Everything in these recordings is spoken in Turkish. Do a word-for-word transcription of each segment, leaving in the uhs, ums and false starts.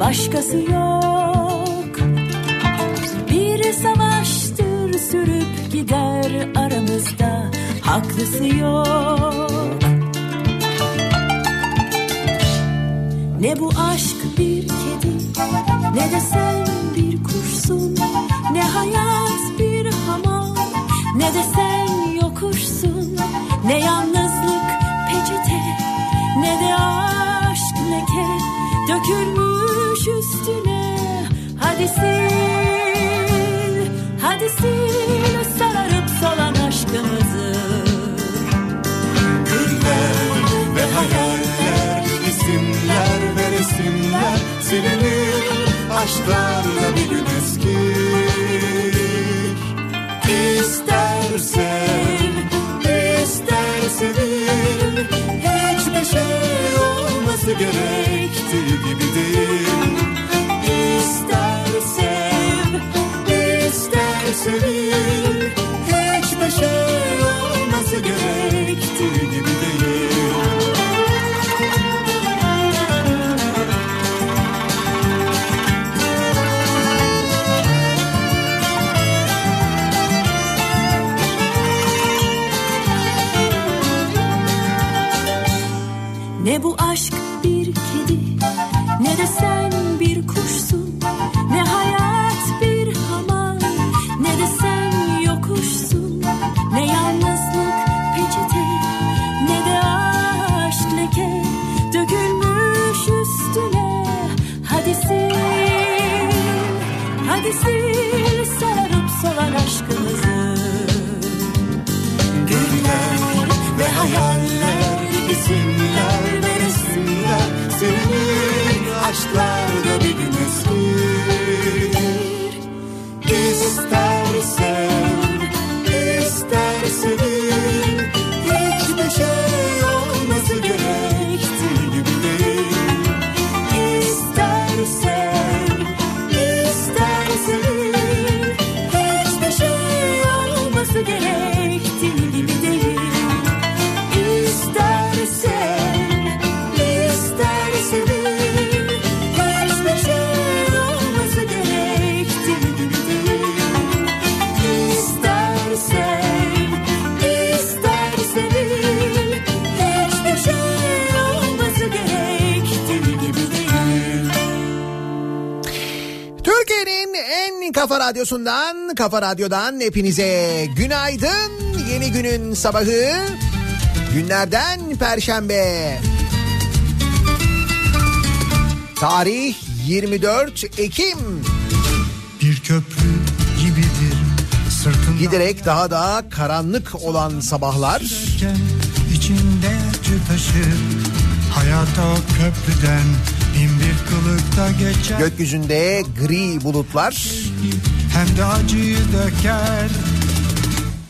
başkası yok. Bir savaştır sürüp gider aramızda, haklısı yok. Ne bu aşk bir kedi, ne de sen bir kuşsun, ne hayat bir hamam, ne de sen yokuşsun, ne yalnızlık peçete, ne de aşk leke dökülmüş üstüne. Hadi sil, hadi sil sararıp solan aşkımızı. Güller ve hayaller, isimler ve resimler silinir aşklarla bir gün eskir. İstersen, istersen hiçbir şey olması gerektiği gibi değil. İstersen, istersen hiçbir şey olması gerektiği gibi değil. Ne bu aşk bir kedi, ne de sen bir kuşsun, ne hayat bir hamam, ne de sen yokuşsun, ne yalnızlık peçete, ne de aşk leke dökülmüş üstüne. Hadi sil, hadi sil sararıp solan aşkımızı. Güller ve hayaller, isimler sevinir aşklarda bir gün eskir. İstersen, istersen hiçbir şey olması gerektiği gibi değil. İstersen, istersen hiçbir şey olması gerektiği gibi değil. İstersen, Kafa Radyosu'ndan, Kafa Radyo'dan hepinize günaydın. Yeni günün sabahı, günlerden Perşembe. Tarih yirmi dört Ekim. Bir köprü gibidir sırtından. Giderek daha da karanlık olan sabahlar. İçinde taşır hayata köprüden. Gökyüzünde gri bulutlar, hem de acıyı döker.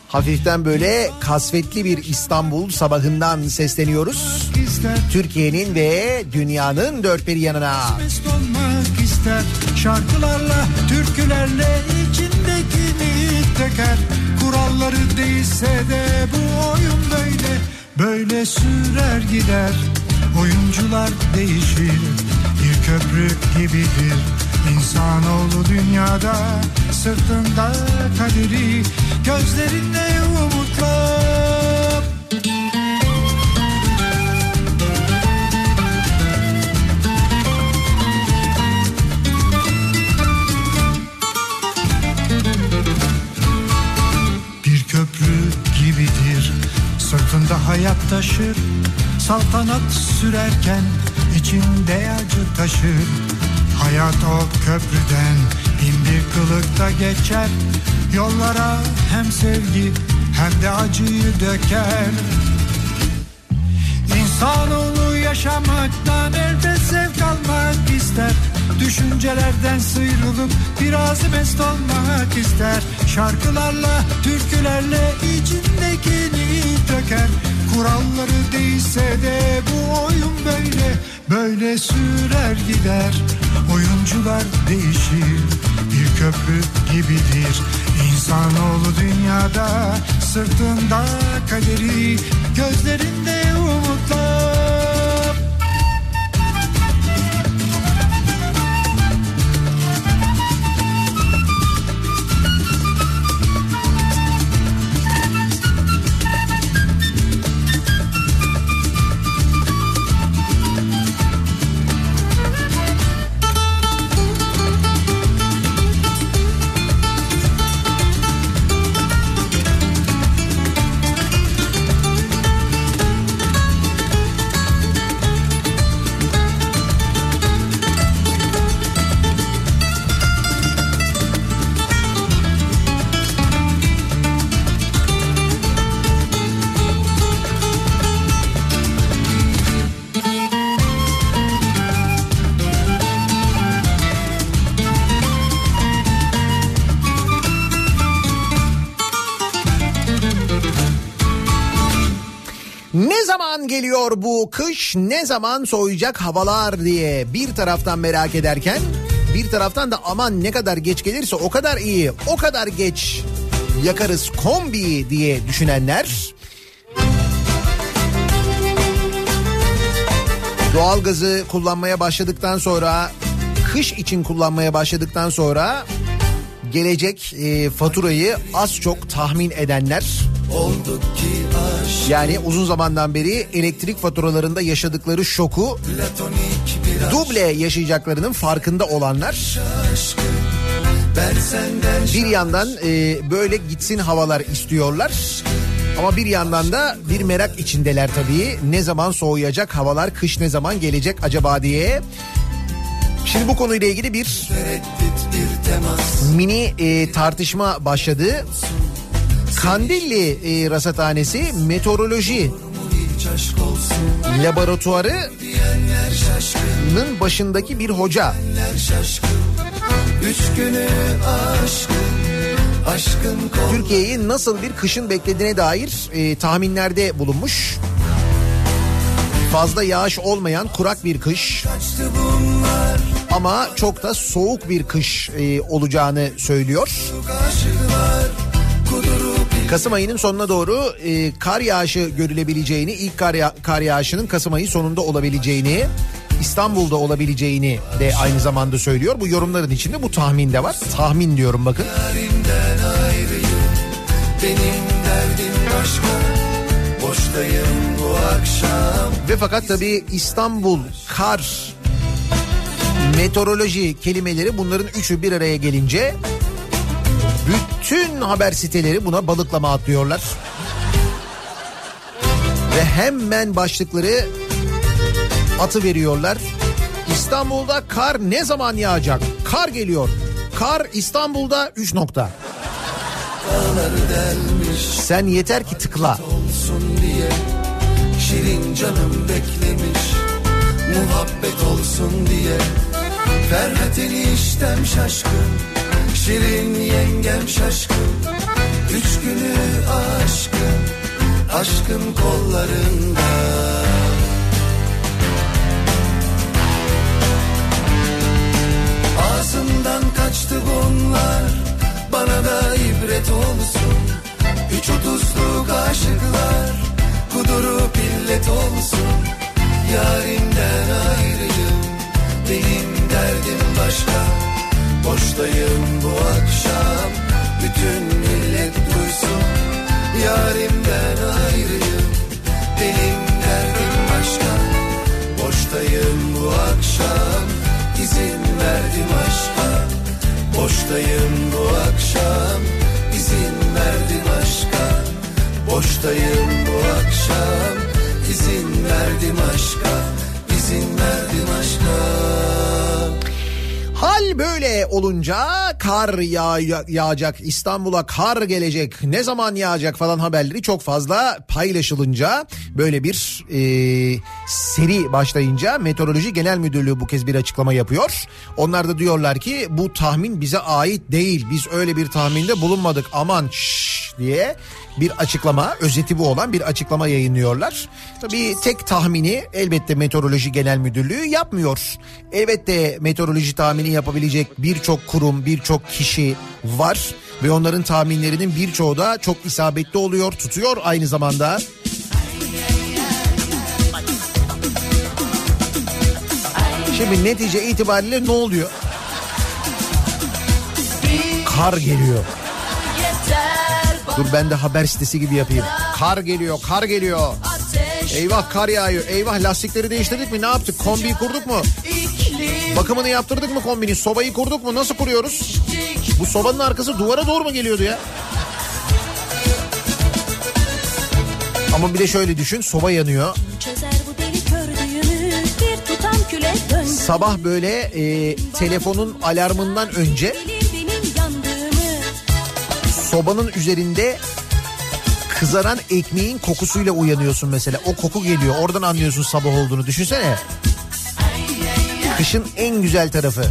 Hafiften böyle kasvetli bir İstanbul sabahından sesleniyoruz. Türkiye'nin ve dünyanın dört bir yanına. Şarkılarla, türkülerle içindekini döker. Kuralları değilse de bu oyun böyle, böyle sürer gider. Oyuncular değişir, bir köprü gibidir insanoğlu dünyada. Sırtında kaderi, gözlerinde umutla. Bir köprü gibidir, sırtında hayat taşır. Saltanat sürerken içinde acı taşır. Hayat o köprüden bin bir kılıkta geçer. Yollara hem sevgi hem de acıyı döker. İnsanoğlu yaşamaktan elbet zevk almak ister. Düşüncelerden sıyrılıp biraz mest olmak ister. Şarkılarla, türkülerle içindekini döker. Kuralları değilse de bu oyun böyle, böyle sürer gider. Oyuncular değişir, bir köprü gibidir İnsanoğlu dünyada. Sırtında kaderi, gözlerinde umutlar. Ne zaman geliyor bu kış, ne zaman soğuyacak havalar diye bir taraftan merak ederken bir taraftan da aman ne kadar geç gelirse o kadar iyi, o kadar geç yakarız kombiyi diye düşünenler, doğalgazı kullanmaya başladıktan sonra, kış için kullanmaya başladıktan sonra gelecek e, faturayı az çok tahmin edenler, yani uzun zamandan beri elektrik faturalarında yaşadıkları şoku duble yaşayacaklarının farkında olanlar, bir yandan e, böyle gitsin havalar istiyorlar ama bir yandan da bir merak içindeler tabii, ne zaman soğuyacak havalar, kış ne zaman gelecek acaba diye. Şimdi bu konuyla ilgili bir mini e, tartışma başladı. Kandilli e, Rasathanesi Meteoroloji Laboratuvarı'nın başındaki bir hoca, Türkiye'yi nasıl bir kışın beklediğine dair e, tahminlerde bulunmuş. Fazla yağış olmayan kurak bir kış ama çok da soğuk bir kış e, olacağını söylüyor. Kasım ayının sonuna doğru e, kar yağışı görülebileceğini, ilk kar, ya- kar yağışının Kasım ayı sonunda olabileceğini, İstanbul'da olabileceğini de aynı zamanda söylüyor. Bu yorumların içinde bu tahmin de var. Tahmin diyorum bakın. Ve fakat tabii İstanbul, kar, meteoroloji kelimeleri, bunların üçü bir araya gelince bütün haber siteleri buna balıklama atlıyorlar. Ve hemen başlıkları atıveriyorlar. İstanbul'da kar ne zaman yağacak? Kar geliyor. Kar İstanbul'da üç nokta. Sen yeter ki tıkla. Şirin canım beklemiş, muhabbet olsun diye. Ferhat eniştem şaşkın, Şirin yengem şaşkın. Üç günü aşkın, aşkın kollarında. Ağzımdan kaçtı bunlar, bana da ibret olsun. Üç otuzluk aşıklar kudurup illet olsun. Yarimden ayrıyım, benim derdim başka. Boştayım bu akşam, bütün millet duysun. Yarimden ayrıyım, benim derdim başka. Boştayım bu akşam, izin verdim aşka. Boştayım bu akşam, izin verdim aşka. Boştayım bu akşam, izin verdim aşka, izin verdim aşka. Hal böyle olunca kar yağ- yağacak, İstanbul'a kar gelecek, ne zaman yağacak falan haberleri çok fazla paylaşılınca, böyle bir e, seri başlayınca Meteoroloji Genel Müdürlüğü bu kez bir açıklama yapıyor. Onlar da diyorlar ki bu tahmin bize ait değil, biz öyle bir tahminde bulunmadık, aman şşş diye bir açıklama, özeti bu olan bir açıklama yayınlıyorlar. Tabii tek tahmini elbette Meteoroloji Genel Müdürlüğü yapmıyor. Elbette meteoroloji tahmini yapabilecek birçok kurum, birçok kişi var ve onların tahminlerinin birçoğu da çok isabetli oluyor, tutuyor aynı zamanda. Şimdi netice itibariyle ne oluyor? Kar geliyor. Dur ben de haber sitesi gibi yapayım. Kar geliyor, kar geliyor. Eyvah kar yağıyor. Eyvah lastikleri değiştirdik mi? Ne yaptık? Kombiyi kurduk mu? Bakımını yaptırdık mı kombini? Sobayı kurduk mu? Nasıl kuruyoruz? Bu sobanın arkası duvara doğru mu geliyordu ya? Ama bir de şöyle düşün. Soba yanıyor. Sabah böyle e, telefonun alarmından önce sobanın üzerinde kızaran ekmeğin kokusuyla uyanıyorsun mesela. O koku geliyor. Oradan anlıyorsun sabah olduğunu. Düşünsene. Kışın en güzel tarafı.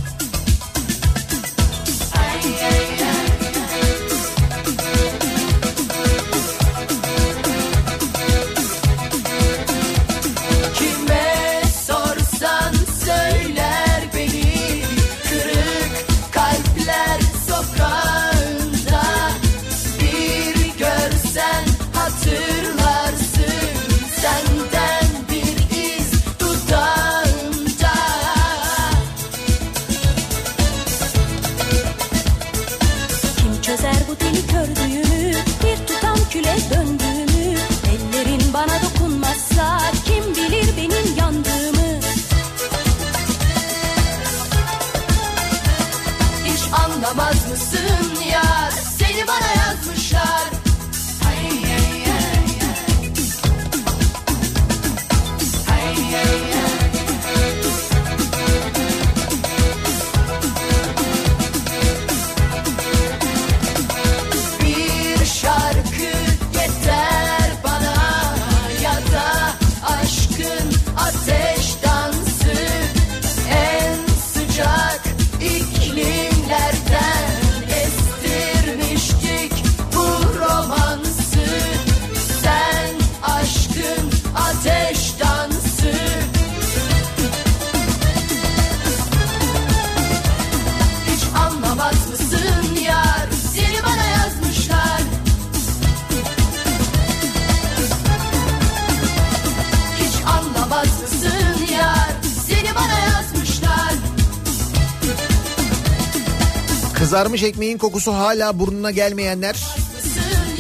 Kızarmış ekmeğin kokusu hala burnuna gelmeyenler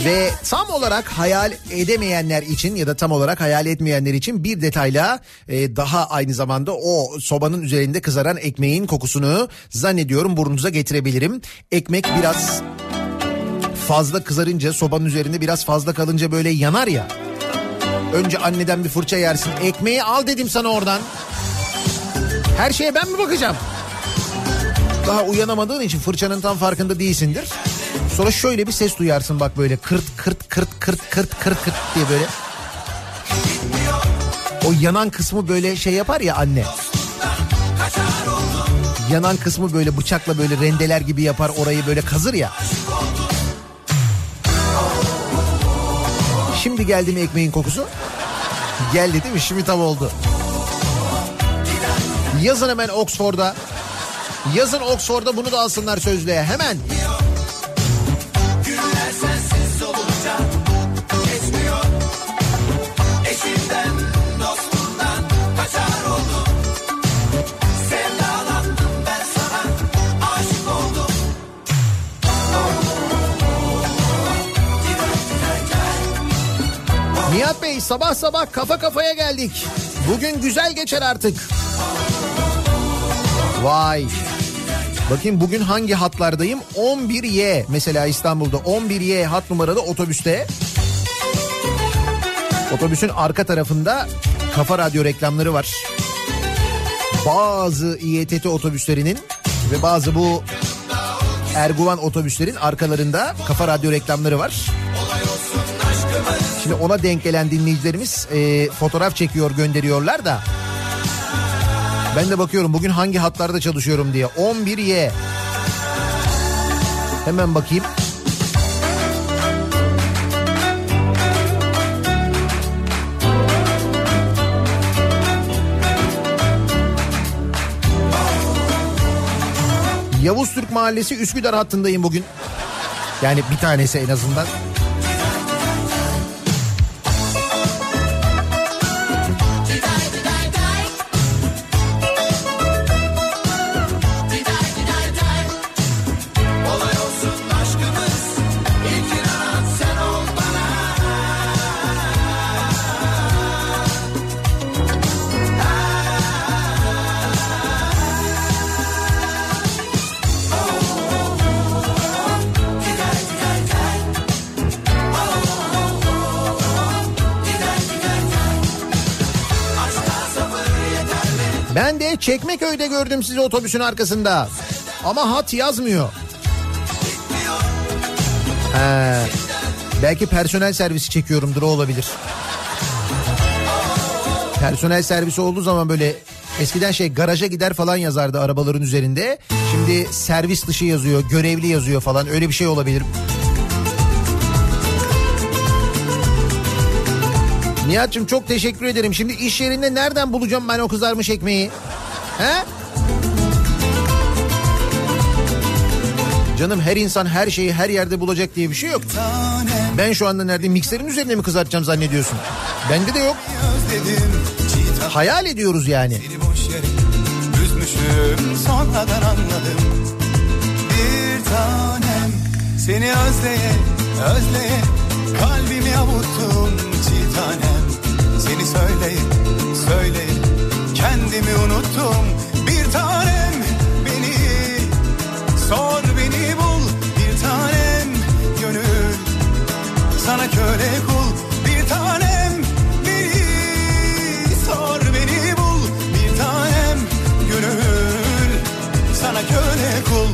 ve tam olarak hayal edemeyenler için ya da tam olarak hayal etmeyenler için bir detayla e, daha aynı zamanda o sobanın üzerinde kızaran ekmeğin kokusunu zannediyorum burnunuza getirebilirim. Ekmek biraz fazla kızarınca, sobanın üzerinde biraz fazla kalınca böyle yanar ya. Önce anneden bir fırça yersin. Ekmeği al dedim sana oradan. Her şeye ben mi bakacağım? Daha uyanamadığın için fırçanın tam farkında değilsindir. Sonra şöyle bir ses duyarsın bak, böyle kırt kırt kırt kırt kırt kırt kırt diye böyle. O yanan kısmı böyle şey yapar ya anne. Yanan kısmı böyle bıçakla böyle rendeler gibi yapar, orayı böyle kazır ya. Şimdi geldi mi ekmeğin kokusu? Geldi değil mi? Şimdi tam oldu. Yazın hemen Oxford'a. Yazın Oxford'a bunu da alsınlar sözlüğe. Hemen. Nihat Bey, sabah sabah kafa kafaya geldik. Bugün güzel geçer artık. Vay. Bakayım bugün hangi hatlardayım? on bir Y mesela, İstanbul'da on bir Y hat numaralı otobüste. Otobüsün arka tarafında Kafa Radyo reklamları var. Bazı İETT otobüslerinin ve bazı bu Erguvan otobüslerin arkalarında Kafa Radyo reklamları var. Şimdi ona denk gelen dinleyicilerimiz e, fotoğraf çekiyor, gönderiyorlar da. Ben de bakıyorum bugün hangi hatlarda çalışıyorum diye. on bir Y. Hemen bakayım. Yavuztürk Mahallesi Üsküdar hattındayım bugün. Yani bir tanesi en azından. Çekmeköy'de gördüm sizi otobüsün arkasında. Ama hat yazmıyor. He. Belki personel servisi çekiyorumdur, o olabilir. Personel servisi olduğu zaman böyle eskiden şey garaja gider falan yazardı arabaların üzerinde. Şimdi servis dışı yazıyor, görevli yazıyor falan, öyle bir şey olabilir. Nihat'cığım çok teşekkür ederim. Şimdi iş yerinde nereden bulacağım ben o kızarmış ekmeği? He? Canım, her insan her şeyi her yerde bulacak diye bir şey yok. Ben şu anda nerede, mikserin üzerine mi kızartacağım zannediyorsun? Bende de yok. Hayal ediyoruz yani. Üzmüşüm, sonradan anladım. Bir tanem, seni özleye özleye kalbimi avuttum çiğ tanem. Seni söyleyip söyleyip kendimi unuttum bir tanem, beni sor beni bul bir tanem, gönül sana köle kul bir tanem, beni sor beni bul bir tanem, gönül sana köle kul.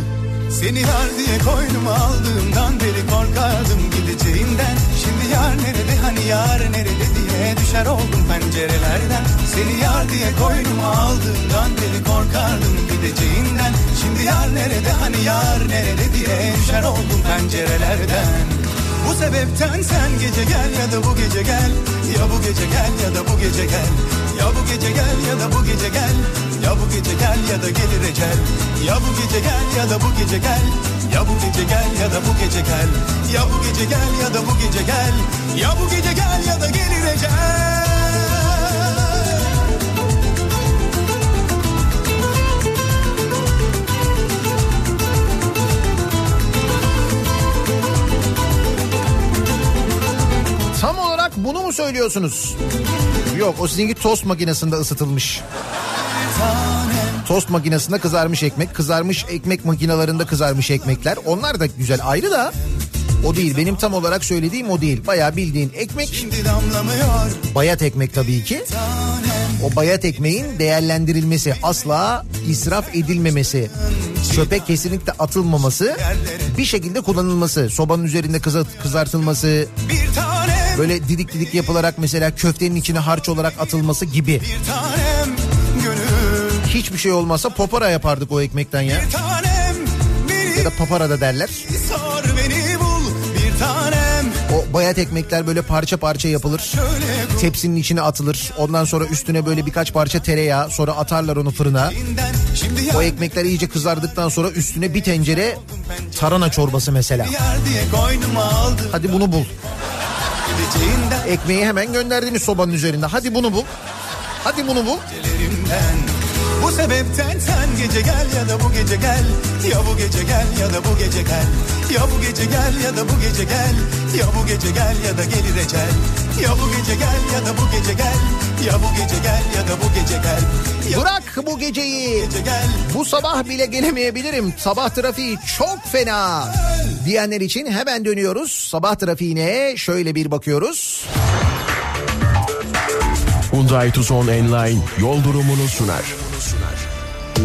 Seni var diye koynuma aldığımdan beri korkardım gideceğinden. Şimdi yar nerede, hani yar nerede diye düşer oldum pencerelerden. Seni yar diye koynuma aldığımdan beri korkardım gideceğinden. Şimdi yar nerede, hani yar nerede diye düşer oldum pencerelerden. Bu sebepten sen gece gel ya da bu gece gel, ya bu gece gel ya da bu gece gel, ya bu gece gel ya da bu gece gel, ya bu gece gel ya da gelir ecel, ya bu gece gel ya da bu gece gel, ya bu gece gel ya da bu gece gel, ya bu gece gel ya da bu gece gel, ya bu gece gel ya da gelir ecel. söylüyorsunuz. Yok, o sizinki tost makinesinde ısıtılmış. Tost makinesinde kızarmış ekmek, kızarmış ekmek makinelerinde kızarmış ekmekler. Onlar da güzel ayrı da o değil. Benim tam olarak söylediğim o değil. Bayağı bildiğin ekmek, bayat ekmek tabii ki. O bayat ekmeğin değerlendirilmesi, asla israf edilmemesi, çöpe kesinlikle atılmaması, bir şekilde kullanılması, sobanın üzerinde kızartılması, böyle didik didik yapılarak mesela köftenin içine harç olarak atılması gibi. Hiçbir şey olmazsa papara yapardık o ekmekten ya. Ya da papara da derler. O bayat ekmekler böyle parça parça yapılır. Tepsinin içine atılır. Ondan sonra üstüne böyle birkaç parça tereyağı, sonra atarlar onu fırına. O ekmekler iyice kızardıktan sonra üstüne bir tencere tarhana çorbası mesela. Hadi bunu bul. Ekmeği hemen gönderdiğiniz sobanın üzerinde. Hadi bunu bul. Hadi bunu bul. Bu sebepten sen gece gel ya da bu gece gel, ya bu gece gel ya da bu gece gel, ya bu gece gel ya da bu gece gel, ya bu gece gel ya da gelir ecel, ya bu gece gel ya da bu gece gel, ya bu gece gel ya da bu gece gel. Bırak bu geceyi, bu sabah bile gelemeyebilirim, sabah trafiği çok fena diyenler için hemen dönüyoruz. Sabah trafiğine şöyle bir bakıyoruz. Hyundai Tucson N-Line yol durumunu sunar.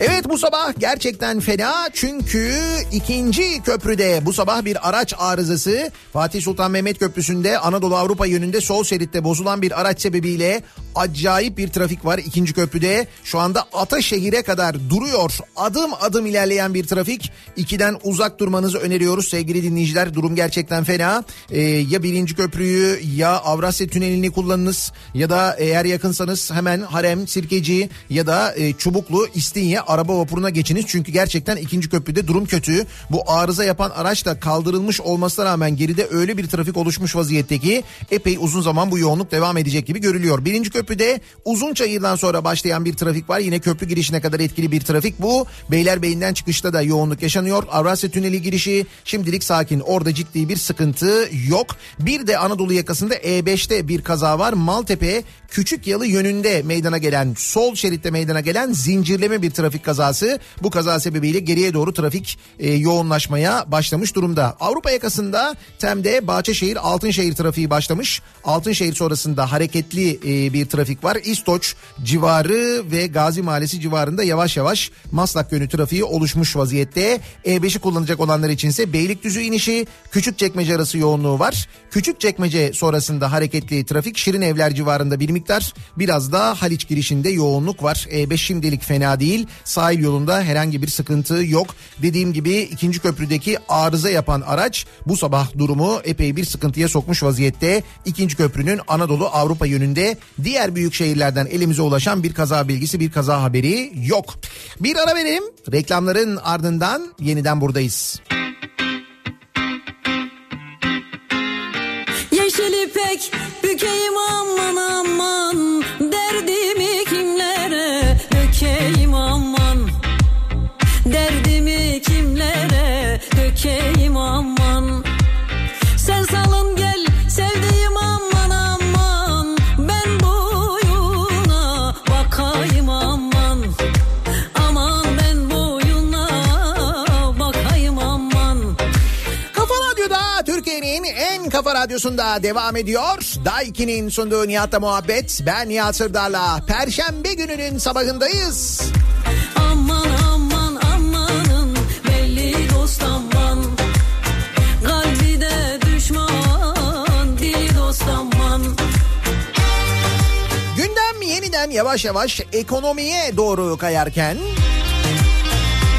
Evet, bu sabah gerçekten fena çünkü ikinci köprüde bu sabah bir araç arızası Fatih Sultan Mehmet Köprüsü'nde Anadolu Avrupa yönünde sol şeritte bozulan bir araç sebebiyle acayip bir trafik var ikinci köprüde. Şu anda Ataşehir'e kadar duruyor. Adım adım ilerleyen bir trafik. ikiden uzak durmanızı öneriyoruz sevgili dinleyiciler. Durum gerçekten fena. Ee, ya birinci köprüyü ya Avrasya Tüneli'ni kullanınız ya da eğer yakınsanız hemen Harem Sirkeci ya da e, Çubuklu İstinye araba vapuruna geçiniz. Çünkü gerçekten ikinci köprüde durum kötü. Bu arıza yapan araç da kaldırılmış olmasına rağmen geride öyle bir trafik oluşmuş vaziyette ki epey uzun zaman bu yoğunluk devam edecek gibi görülüyor. Birinci köprü Köprüde Uzunçayır'dan sonra başlayan bir trafik var. Yine köprü girişine kadar etkili bir trafik bu. Beylerbeyi'nden çıkışta da yoğunluk yaşanıyor. Avrasya Tüneli girişi şimdilik sakin. Orada ciddi bir sıkıntı yok. Bir de Anadolu yakasında E beşte bir kaza var. Maltepe Küçükyalı yönünde meydana gelen, sol şeritte meydana gelen zincirleme bir trafik kazası. Bu kaza sebebiyle geriye doğru trafik e, yoğunlaşmaya başlamış durumda. Avrupa yakasında Tem'de Bahçeşehir Altınşehir trafiği başlamış. Altınşehir sonrasında hareketli e, bir trafik var. İstoç civarı ve Gazi Mahallesi civarında yavaş yavaş Maslak yönü trafiği oluşmuş vaziyette. E beşi kullanacak olanlar içinse Beylikdüzü inişi Küçükçekmece arası yoğunluğu var. Küçükçekmece sonrasında hareketli trafik Şirinevler civarında bir miktar, biraz da Haliç girişinde yoğunluk var. E beş şimdilik fena değil. Sahil yolunda herhangi bir sıkıntı yok. Dediğim gibi ikinci köprüdeki arıza yapan araç bu sabah durumu epey bir sıkıntıya sokmuş vaziyette. İkinci köprünün Anadolu Avrupa yönünde diğer Diğer büyük şehirlerden elimize ulaşan bir kaza bilgisi, bir kaza haberi yok. Bir ara verelim. Reklamların ardından yeniden buradayız. Yeşil ipek bükeyim aman aman, derdimi kimlere dökeyim aman, derdimi kimlere dökeyim aman. Sen salın gel sevdiğim aman. Kafa Radyosu'nda devam ediyor. Daikin'in sunduğu Nihat'la muhabbet. Ben Nihat Sırdar'la Perşembe gününün sabahındayız. Aman aman amanın belli dost aman. Kalbi de düşman dili dost aman. Gündem yeniden yavaş yavaş ekonomiye doğru kayarken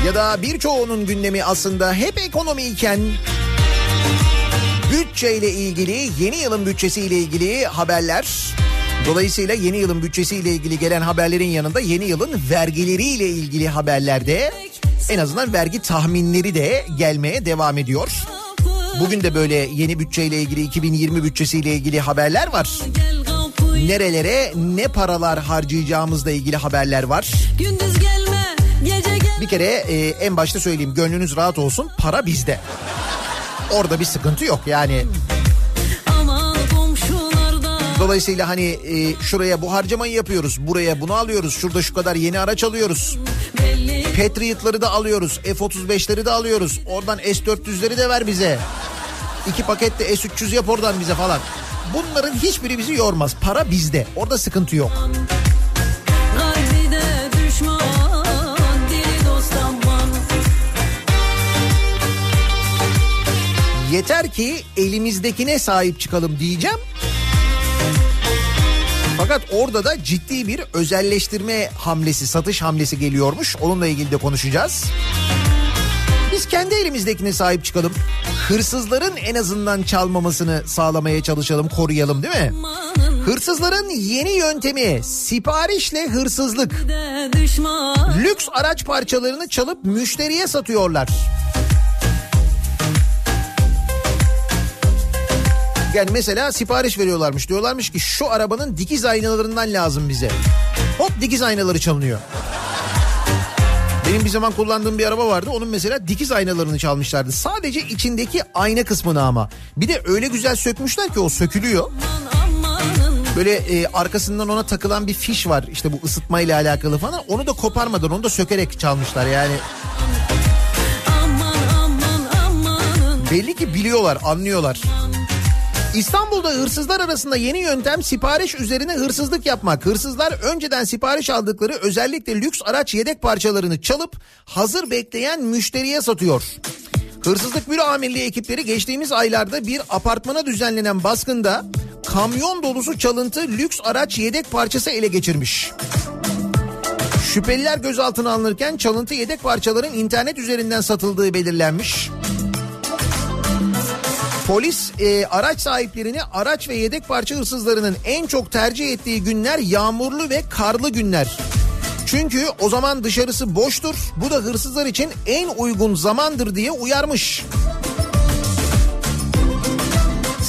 ya da birçoğunun gündemi aslında hep ekonomiyken bütçeyle ilgili, yeni yılın bütçesiyle ilgili haberler. Dolayısıyla yeni yılın bütçesiyle ilgili gelen haberlerin yanında yeni yılın vergileriyle ilgili haberlerde en azından vergi tahminleri de gelmeye devam ediyor. Bugün de böyle yeni bütçeyle ilgili, iki bin yirmi bütçesiyle ilgili haberler var. Nerelere ne paralar harcayacağımızla ilgili haberler var. Bir kere e, en başta söyleyeyim, gönlünüz rahat olsun, para bizde. Orada bir sıkıntı yok yani. Ama Dolayısıyla hani e, şuraya bu harcamayı yapıyoruz, buraya bunu alıyoruz, şurada şu kadar yeni araç alıyoruz. Patriot'ları da alıyoruz, F otuz beşleri de alıyoruz. Oradan S dört yüzleri de ver bize. İki paket de S üç yüz yap oradan bize falan. Bunların hiçbiri bizi yormaz. Para bizde. Orada sıkıntı yok. Yeter ki elimizdekine sahip çıkalım diyeceğim. Fakat orada da ciddi bir özelleştirme hamlesi, satış hamlesi geliyormuş. Onunla ilgili de konuşacağız. Biz kendi elimizdekine sahip çıkalım. Hırsızların en azından çalmamasını sağlamaya çalışalım, koruyalım, değil mi? Hırsızların yeni yöntemi siparişle hırsızlık. Lüks araç parçalarını çalıp müşteriye satıyorlar. Yani mesela sipariş veriyorlarmış. Diyorlarmış ki şu arabanın dikiz aynalarından lazım bize. Hop, dikiz aynaları çalınıyor. Benim bir zaman kullandığım bir araba vardı. Onun mesela dikiz aynalarını çalmışlardı. Sadece içindeki ayna kısmını ama. Bir de öyle güzel sökmüşler ki o sökülüyor. Böyle e, arkasından ona takılan bir fiş var. İşte bu ısıtmayla alakalı falan. Onu da koparmadan, onu da sökerek çalmışlar yani. Belli ki biliyorlar, anlıyorlar. İstanbul'da hırsızlar arasında yeni yöntem sipariş üzerine hırsızlık yapmak. Hırsızlar önceden sipariş aldıkları özellikle lüks araç yedek parçalarını çalıp hazır bekleyen müşteriye satıyor. Hırsızlık Büro Amirliği ekipleri geçtiğimiz aylarda bir apartmana düzenlenen baskında kamyon dolusu çalıntı lüks araç yedek parçası ele geçirmiş. Şüpheliler gözaltına alınırken çalıntı yedek parçaların internet üzerinden satıldığı belirlenmiş. Polis e, araç sahiplerini araç ve yedek parça hırsızlarının en çok tercih ettiği günler yağmurlu ve karlı günler. Çünkü o zaman dışarısı boştur. Bu da hırsızlar için en uygun zamandır diye uyarmış.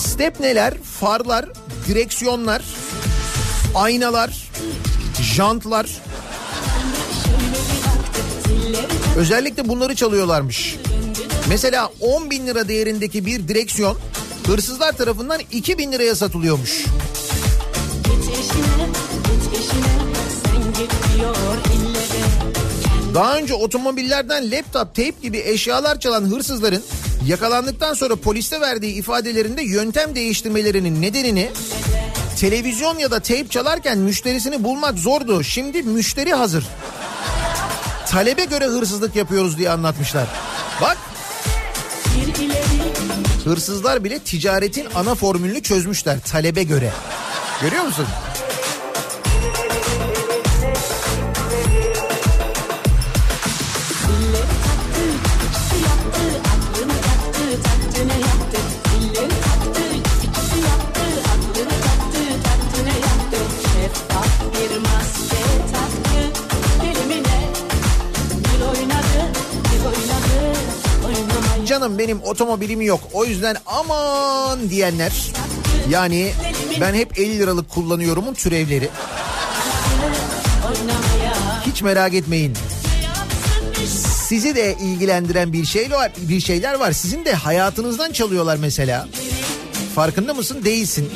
Stepneler, farlar, direksiyonlar, aynalar, jantlar. Özellikle bunları çalıyorlarmış. Mesela on bin lira değerindeki bir direksiyon hırsızlar tarafından iki bin liraya satılıyormuş. Daha önce otomobillerden laptop, teyp gibi eşyalar çalan hırsızların yakalandıktan sonra poliste verdiği ifadelerinde yöntem değiştirmelerinin nedenini televizyon ya da teyp çalarken müşterisini bulmak zordu. Şimdi müşteri hazır. Talebe göre hırsızlık yapıyoruz diye anlatmışlar. Bak. Hırsızlar bile ticaretin ana formülünü çözmüşler, talebe göre. Görüyor musun? Canım benim otomobilim yok, o yüzden aman diyenler, yani ben hep elli liralık kullanıyorumun türevleri, hiç merak etmeyin, sizi de ilgilendiren bir şey var, bir şeyler var, sizin de hayatınızdan çalıyorlar mesela, farkında mısın, değilsin.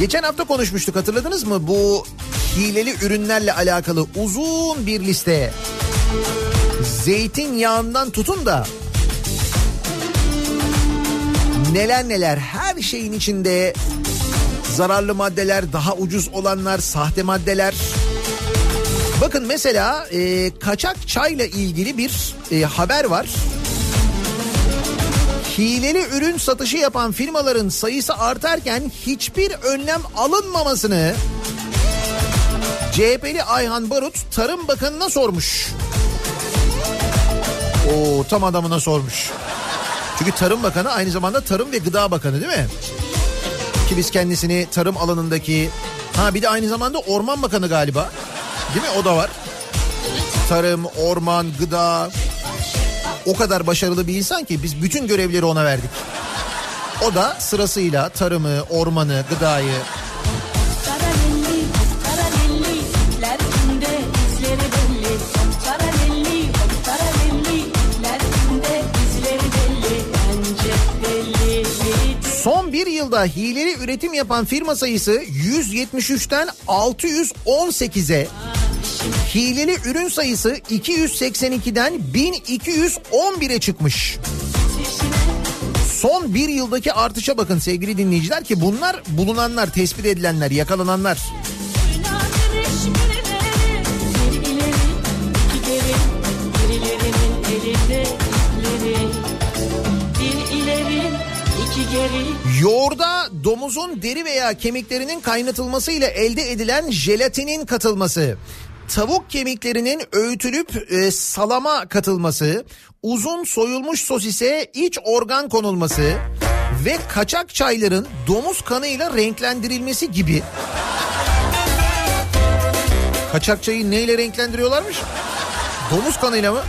Geçen hafta konuşmuştuk, hatırladınız mı, bu hileli ürünlerle alakalı uzun bir liste. Zeytinyağından tutun da neler neler, her şeyin içinde zararlı maddeler, daha ucuz olanlar, sahte maddeler. Bakın mesela e, kaçak çayla ilgili bir e, haber var. Hileli ürün satışı yapan firmaların sayısı artarken hiçbir önlem alınmamasını C H P'li Ayhan Barut Tarım Bakanı'na sormuş. Oo, tam adamına sormuş. Çünkü Tarım Bakanı aynı zamanda Tarım ve Gıda Bakanı, değil mi? Ki biz kendisini tarım alanındaki... Ha, bir de aynı zamanda Orman Bakanı galiba. Değil mi? O da var. Tarım, orman, gıda... O kadar başarılı bir insan ki biz bütün görevleri ona verdik. O da sırasıyla tarımı, ormanı, gıdayı... bir yılda hileli üretim yapan firma sayısı yüz yetmiş üçten altı yüz on sekize, hileli ürün sayısı iki yüz seksen ikiden bin iki yüz on bire çıkmış. Son bir yıldaki artışa bakın sevgili dinleyiciler ki bunlar bulunanlar, tespit edilenler, yakalananlar. Yoğurda domuzun deri veya kemiklerinin kaynatılmasıyla elde edilen jelatinin katılması, tavuk kemiklerinin öğütülüp e, salama katılması, uzun soyulmuş sosise iç organ konulması ve kaçak çayların domuz kanıyla renklendirilmesi gibi. Kaçak çayı neyle renklendiriyorlarmış? Domuz kanıyla mı?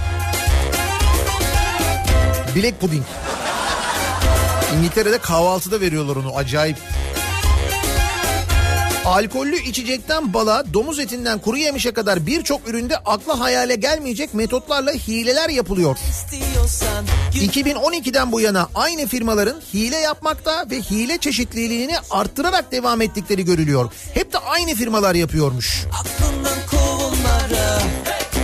Bilek puding. İngiltere'de kahvaltıda veriyorlar onu, acayip. Alkollü içecekten bala, domuz etinden kuru yemişe kadar birçok üründe akla hayale gelmeyecek metotlarla hileler yapılıyor. iki bin on ikiden bu yana aynı firmaların hile yapmakta ve hile çeşitliliğini arttırarak devam ettikleri görülüyor. Hep de aynı firmalar yapıyormuş.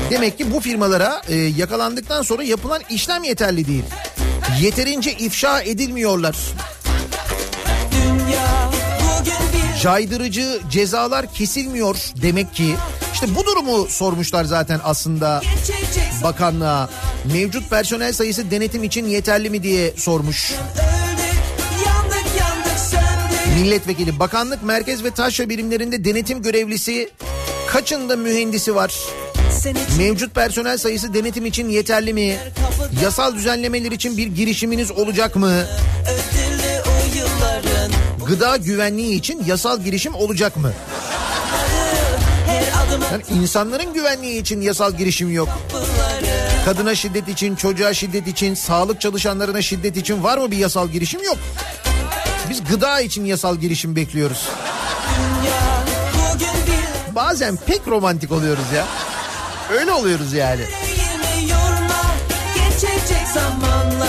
Demek ki bu firmalara e, yakalandıktan sonra yapılan işlem yeterli değil. Yeterince ifşa edilmiyorlar. Caydırıcı cezalar kesilmiyor demek ki. İşte bu durumu sormuşlar zaten aslında bakanlığa. Mevcut personel sayısı denetim için yeterli mi diye sormuş. Milletvekili, bakanlık, merkez ve taşra birimlerinde denetim görevlisi kaçında mühendisi var? Mevcut personel sayısı denetim için yeterli mi? Yasal düzenlemeler için bir girişiminiz olacak mı? Gıda güvenliği için yasal girişim olacak mı? Yani insanların güvenliği için yasal girişim yok. Kadına şiddet için, çocuğa şiddet için, sağlık çalışanlarına şiddet için var mı bir yasal girişim? Yok. Biz gıda için yasal girişim bekliyoruz. Bazen pek romantik oluyoruz ya. Öyle oluyoruz yani. Geçecek zamanla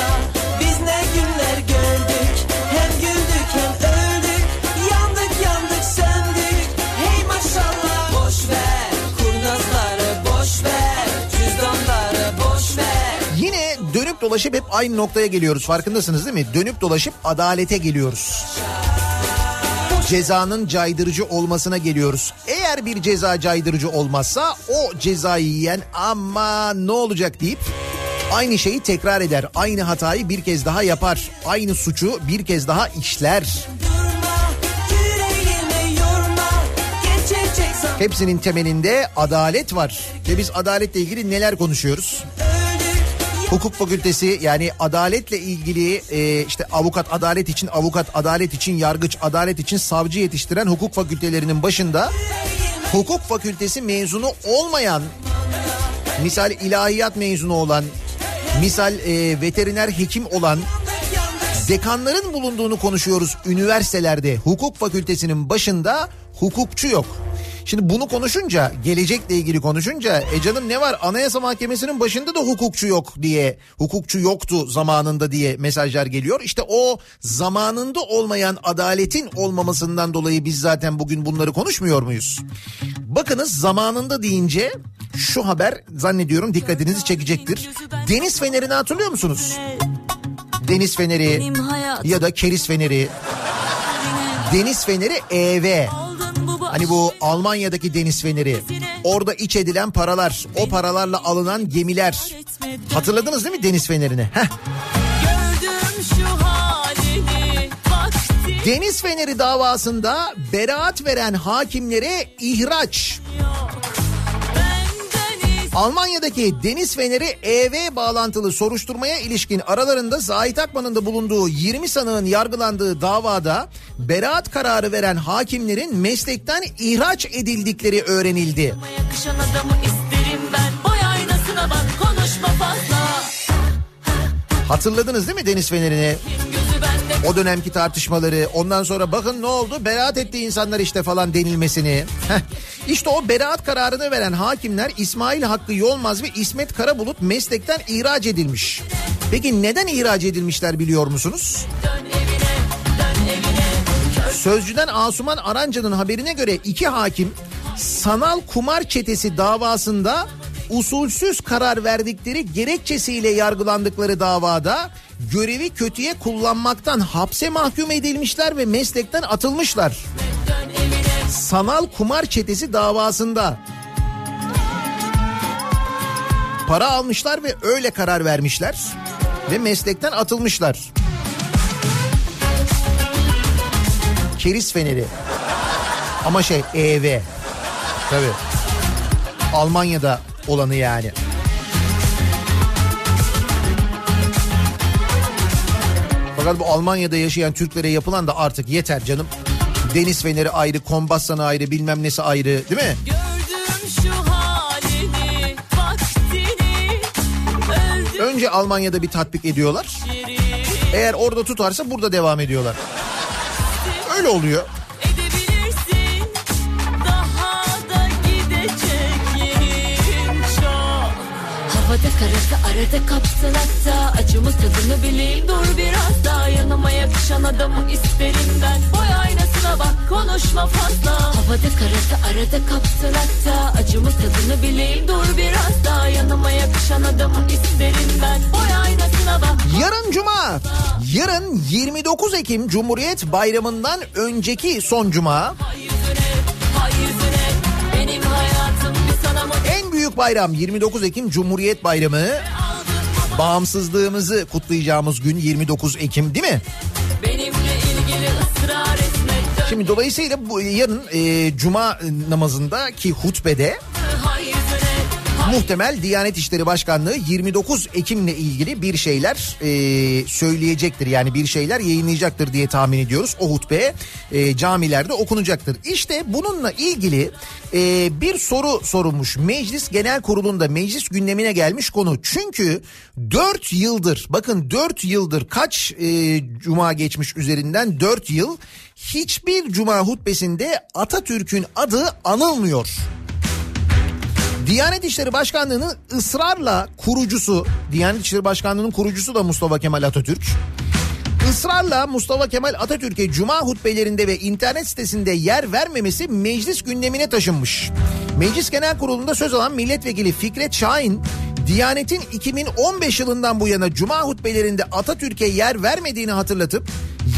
biz ne günler gördük. Hem güldük hem öldük. Yandık yandık söndük. Hey maşallah. Boş ver kurnazları, boş ver cüzdanları, boş ver. Yine dönüp dolaşıp hep aynı noktaya geliyoruz. Farkındasınız değil mi? Dönüp dolaşıp adalete geliyoruz. Cezanın caydırıcı olmasına geliyoruz. Eğer bir ceza caydırıcı olmazsa o cezayı yiyen ama ne olacak deyip aynı şeyi tekrar eder. Aynı hatayı bir kez daha yapar. Aynı suçu bir kez daha işler. Hepsinin temelinde adalet var. Ve biz adaletle ilgili neler konuşuyoruz? Hukuk fakültesi, yani adaletle ilgili e, işte avukat adalet için, avukat adalet için, yargıç adalet için, savcı yetiştiren hukuk fakültelerinin başında hukuk fakültesi mezunu olmayan, misal ilahiyat mezunu olan, misal e, veteriner hekim olan dekanların bulunduğunu konuşuyoruz üniversitelerde. Hukuk fakültesinin başında hukukçu yok. Şimdi bunu konuşunca, gelecekle ilgili konuşunca, e canım ne var, Anayasa Mahkemesi'nin başında da hukukçu yok diye, hukukçu yoktu zamanında diye mesajlar geliyor. İşte o zamanında olmayan adaletin olmamasından dolayı biz zaten bugün bunları konuşmuyor muyuz? Bakınız, zamanında deyince şu haber zannediyorum dikkatinizi çekecektir. Deniz Feneri'ni hatırlıyor musunuz? Deniz Feneri ya da Keriz Feneri. Deniz Feneri E V. Hani bu Almanya'daki Deniz Feneri, orada iç edilen paralar, o paralarla alınan gemiler. Hatırladınız değil mi Deniz Feneri'ni? Heh. Deniz Feneri davasında beraat veren hakimlere ihraç. Almanya'daki Deniz Feneri E V bağlantılı soruşturmaya ilişkin aralarında Zahit Akman'ın da bulunduğu yirmi sanığın yargılandığı davada beraat kararı veren hakimlerin meslekten ihraç edildikleri öğrenildi. Hatırladınız değil mi Deniz Feneri'ni? O dönemki tartışmaları, ondan sonra bakın ne oldu, beraat etti insanlar işte falan denilmesini. Heh. İşte o beraat kararını veren hakimler İsmail Hakkı Yolmaz ve İsmet Karabulut meslekten ihraç edilmiş. Peki neden ihraç edilmişler biliyor musunuz? Dön evine, dön evine. Sözcü'den Asuman Arancı'nın haberine göre iki hakim sanal kumar çetesi davasında usulsüz karar verdikleri gerekçesiyle yargılandıkları davada görevi kötüye kullanmaktan hapse mahkum edilmişler ve meslekten atılmışlar. Sanal kumar çetesi davasında para almışlar ve öyle karar vermişler ve meslekten atılmışlar. Keriz Feneri. Ama şey E V. Tabii. Almanya'da olanı yani. Fakat bu Almanya'da yaşayan Türklere yapılan da artık yeter canım. Deniz Feneri ayrı, Kombassan'ı ayrı, bilmem nesi ayrı, değil mi? Halini, vaktini, önce Almanya'da bir tatbik ediyorlar. Eğer orada tutarsa burada devam ediyorlar. Öyle oluyor. Daha da gidecek çok. Havada kararsa arada kapsın hatta, acımı tadını bileyim dur biraz daha, yanıma yakışan adamı isterim ben, boy aynasına bak konuşma fazla. Havada kararsa arada kapsın hatta, acımı tadını bileyim dur biraz daha, yanıma yakışan adamı isterim ben, boy aynasına bak. Yarın cuma. Yarın yirmi dokuz Ekim Cumhuriyet Bayramı'ndan önceki son cuma. En büyük bayram yirmi dokuz Ekim Cumhuriyet Bayramı. Bağımsızlığımızı kutlayacağımız gün yirmi dokuz Ekim, değil mi? Şimdi dolayısıyla bu yarın e, cuma namazındaki hutbede muhtemel Diyanet İşleri Başkanlığı yirmi dokuz Ekim'le ilgili bir şeyler e, söyleyecektir. Yani bir şeyler yayınlayacaktır diye tahmin ediyoruz. O hutbe e, camilerde okunacaktır. İşte bununla ilgili e, bir soru sorulmuş. Meclis Genel Kurulu'nda meclis gündemine gelmiş konu. Çünkü dört yıldır, bakın dört yıldır, kaç e, cuma geçmiş üzerinden, dört yıl hiçbir cuma hutbesinde Atatürk'ün adı anılmıyor. Diyanet İşleri Başkanlığı'nın ısrarla kurucusu, Diyanet İşleri Başkanlığı'nın kurucusu da Mustafa Kemal Atatürk. Israrla Mustafa Kemal Atatürk'e cuma hutbelerinde ve internet sitesinde yer vermemesi meclis gündemine taşınmış. Meclis Genel Kurulu'nda söz alan milletvekili Fikret Şahin, Diyanet'in iki bin on beş yılından bu yana cuma hutbelerinde Atatürk'e yer vermediğini hatırlatıp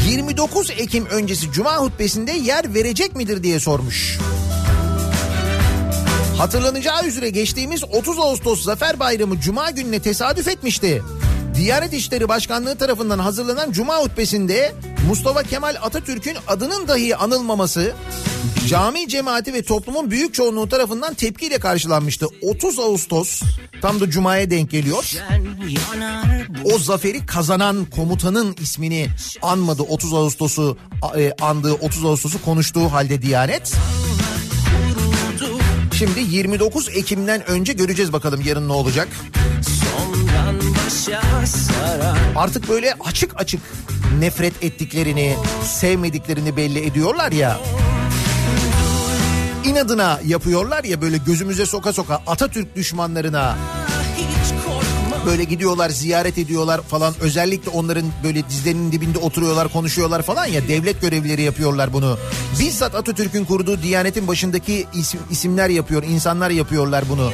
yirmi dokuz Ekim öncesi cuma hutbesinde yer verecek midir diye sormuş. Hatırlanacağı üzere geçtiğimiz otuz Ağustos Zafer Bayramı Cuma gününe tesadüf etmişti. Diyanet İşleri Başkanlığı tarafından hazırlanan Cuma hutbesinde Mustafa Kemal Atatürk'ün adının dahi anılmaması cami cemaati ve toplumun büyük çoğunluğu tarafından tepkiyle karşılanmıştı. otuz Ağustos tam da Cuma'ya denk geliyor. O zaferi kazanan komutanın ismini anmadı. otuz Ağustos'u andığı, otuz Ağustos'u konuştuğu halde Diyanet. Şimdi yirmi dokuz Ekim'den önce göreceğiz bakalım yarın ne olacak. Artık böyle açık açık nefret ettiklerini, sevmediklerini belli ediyorlar ya. İnadına yapıyorlar ya, böyle gözümüze soka soka Atatürk düşmanlarına. Böyle gidiyorlar, ziyaret ediyorlar falan. Özellikle onların böyle dizlerinin dibinde oturuyorlar, konuşuyorlar falan ya. Devlet görevlileri yapıyorlar bunu. Bizzat Atatürk'ün kurduğu Diyanet'in başındaki isim, isimler yapıyor, insanlar yapıyorlar bunu.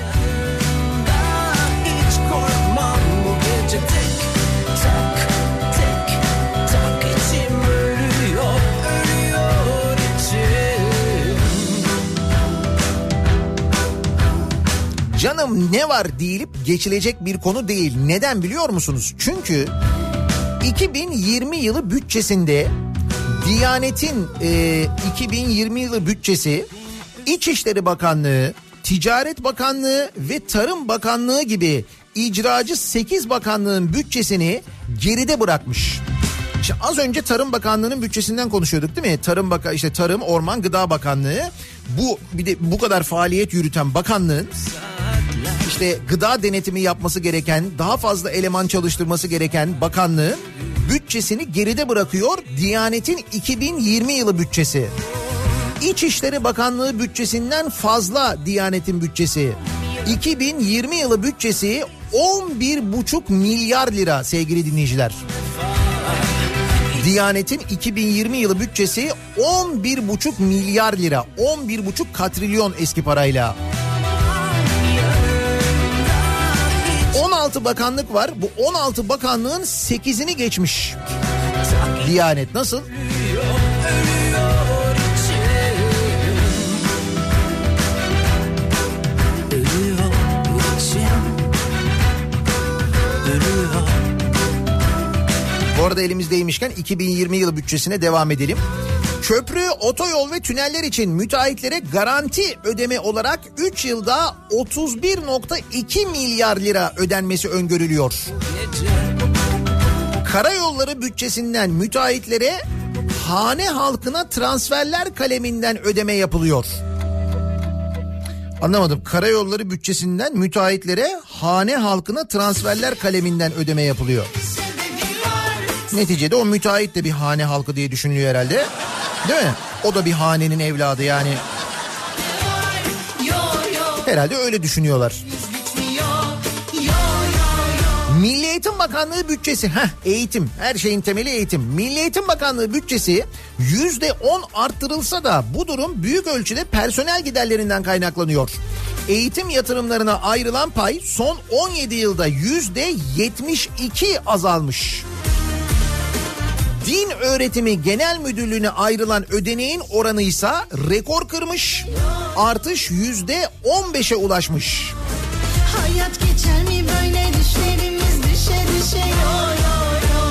Canım ne var deyilip geçilecek bir konu değil. Neden biliyor musunuz? Çünkü iki bin yirmi yılı bütçesinde Diyanet'in e, iki bin yirmi yılı bütçesi İçişleri Bakanlığı, Ticaret Bakanlığı ve Tarım Bakanlığı gibi icracı sekiz bakanlığın bütçesini geride bırakmış. İşte az önce Tarım Bakanlığı'nın bütçesinden konuşuyorduk, değil mi? Tarım Bakan, işte Tarım, Orman, Gıda Bakanlığı, bu bir de bu kadar faaliyet yürüten bakanlığın İşte gıda denetimi yapması gereken, daha fazla eleman çalıştırması gereken bakanlığın bütçesini geride bırakıyor Diyanet'in iki bin yirmi yılı bütçesi. İçişleri Bakanlığı bütçesinden fazla Diyanet'in bütçesi. iki bin yirmi yılı bütçesi on bir buçuk milyar lira sevgili dinleyiciler. Diyanet'in iki bin yirmi yılı bütçesi on bir buçuk milyar lira. on bir buçuk katrilyon eski parayla. on altı bakanlık var. Bu on altı bakanlığın sekizini geçmiş Diyanet. Nasıl? Bu arada elimizdeymişken iki bin yirmi yılı bütçesine devam edelim. Köprü, otoyol ve tüneller için müteahhitlere garanti ödeme olarak üç yılda otuz bir virgül iki milyar lira ödenmesi öngörülüyor. Karayolları bütçesinden müteahhitlere hane halkına transferler kaleminden ödeme yapılıyor. Anlamadım. Karayolları bütçesinden müteahhitlere hane halkına transferler kaleminden ödeme yapılıyor. Neticede o müteahhit de bir hane halkı diye düşünülüyor herhalde. Değil mi? O da bir hanenin evladı yani. Herhalde öyle düşünüyorlar. Milli Eğitim Bakanlığı bütçesi, heh, eğitim, her şeyin temeli eğitim. Milli Eğitim Bakanlığı bütçesi yüzde on arttırılsa da bu durum büyük ölçüde personel giderlerinden kaynaklanıyor. Eğitim yatırımlarına ayrılan pay son on yedi yılda yüzde yetmiş iki azalmış. Din Öğretimi Genel Müdürlüğü'ne ayrılan ödeneğin oranıysa rekor kırmış, artış yüzde on beşe ulaşmış. Hayat geçer mi böyle düşlerimiz düşe düşe yo yo yo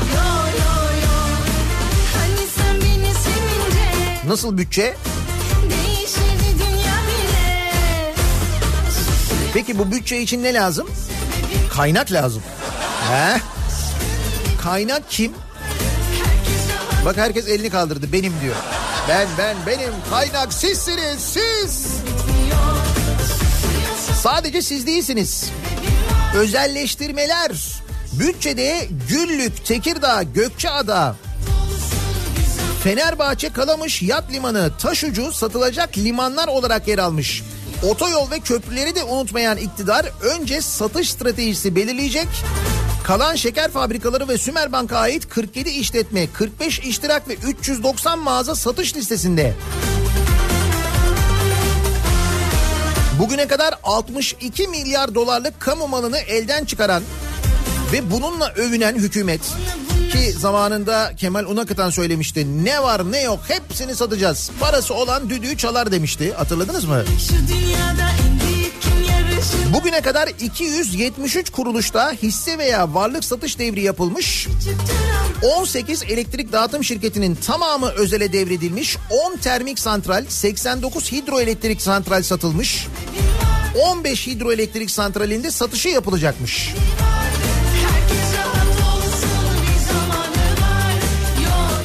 yo yo yo. Hani sen beni sevince. Nasıl bütçe? Değişirdi dünya bile. Peki bu bütçe için ne lazım? Kaynak lazım. He? Kaynak kim? Bak herkes elini kaldırdı, benim diyor. Ben ben benim kaynak sizsiniz siz. Sadece siz değilsiniz. Özelleştirmeler. Bütçede Güllük, Tekirdağ, Gökçeada, Fenerbahçe, Kalamış, Yat Limanı, Taşucu satılacak limanlar olarak yer almış. Otoyol ve köprüleri de unutmayan iktidar önce satış stratejisi belirleyecek. Kalan şeker fabrikaları ve Sümerbank'a ait kırk yedi işletme, kırk beş iştirak ve üç yüz doksan mağaza satış listesinde. Bugüne kadar altmış iki milyar dolarlık kamu malını elden çıkaran ve bununla övünen hükümet, ki zamanında Kemal Unakıtan söylemişti, ne var ne yok hepsini satacağız, parası olan düdüğü çalar demişti, hatırladınız mı? Bugüne kadar iki yüz yetmiş üç kuruluşta hisse veya varlık satış devri yapılmış. on sekiz elektrik dağıtım şirketinin tamamı özele devredilmiş. on termik santral, seksen dokuz hidroelektrik santral satılmış. on beş hidroelektrik santralinde satışı yapılacakmış.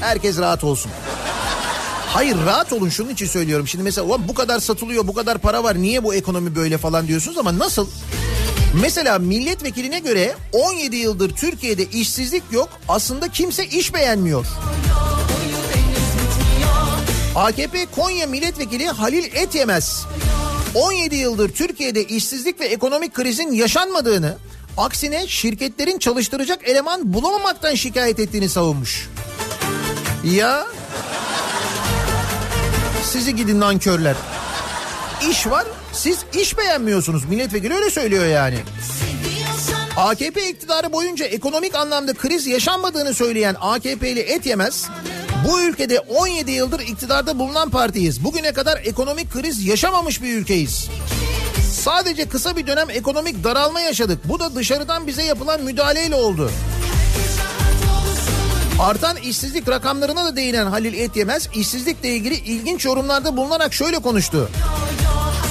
Herkes rahat olsun. Hayır, rahat olun, şunun için söylüyorum. Şimdi mesela ulan bu kadar satılıyor, bu kadar para var, niye bu ekonomi böyle falan diyorsunuz ama nasıl? Mesela milletvekiline göre on yedi yıldır Türkiye'de işsizlik yok, aslında kimse iş beğenmiyor. A K P Konya milletvekili Halil Etyemez on yedi yıldır Türkiye'de işsizlik ve ekonomik krizin yaşanmadığını, aksine şirketlerin çalıştıracak eleman bulamamaktan şikayet ettiğini savunmuş. Ya... Sizi gidin nankörler. İş var, siz iş beğenmiyorsunuz. Milletvekili öyle söylüyor yani. A K P iktidarı boyunca ekonomik anlamda kriz yaşanmadığını söyleyen A K P'li Etyemez, bu ülkede on yedi yıldır iktidarda bulunan partiyiz. Bugüne kadar ekonomik kriz yaşamamış bir ülkeyiz. Sadece kısa bir dönem ekonomik daralma yaşadık. Bu da dışarıdan bize yapılan müdahaleyle oldu. Artan işsizlik rakamlarına da değinen Halil Etyemez, işsizlikle ilgili ilginç yorumlarda bulunarak şöyle konuştu.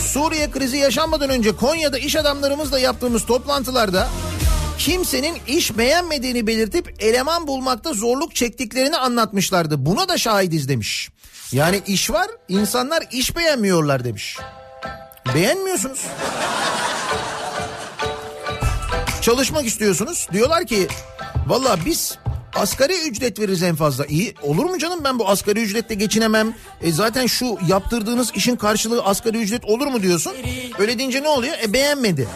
Suriye krizi yaşanmadan önce Konya'da iş adamlarımızla yaptığımız toplantılarda kimsenin iş beğenmediğini belirtip eleman bulmakta zorluk çektiklerini anlatmışlardı. Buna da şahidiz demiş. Yani iş var, insanlar iş beğenmiyorlar demiş. Beğenmiyorsunuz. Çalışmak istiyorsunuz. Diyorlar ki vallahi biz... Asgari ücret veririz en fazla. İyi olur mu canım, ben bu asgari ücretle geçinemem. E zaten şu yaptırdığınız işin karşılığı asgari ücret olur mu diyorsun. Öyle deyince ne oluyor? E beğenmedi.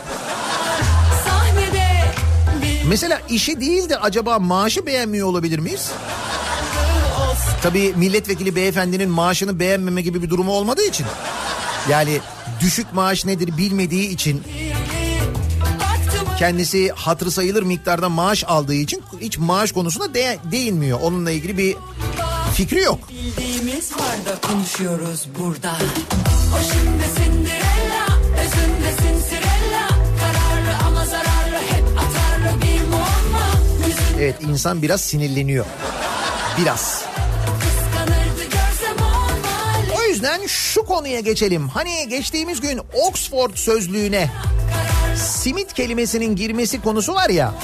Mesela işi değil de acaba maaşı beğenmiyor olabilir miyiz? Tabii milletvekili beyefendinin maaşını beğenmeme gibi bir durumu olmadığı için. Yani düşük maaş nedir bilmediği için. Kendisi hatırı sayılır miktarda maaş aldığı için hiç maaş konusuna de- değinmiyor. Onunla ilgili bir fikri yok. Bildiğimiz var da konuşuyoruz burada. O şimdi Cinderella, özündesin Cinderella. Kararlı ama zararlı, hep atarlı bir muamma. Yüzün... Evet, insan biraz sinirleniyor. Biraz. O yüzden şu konuya geçelim. Hani geçtiğimiz gün Oxford sözlüğüne simit kelimesinin girmesi konusu var ya.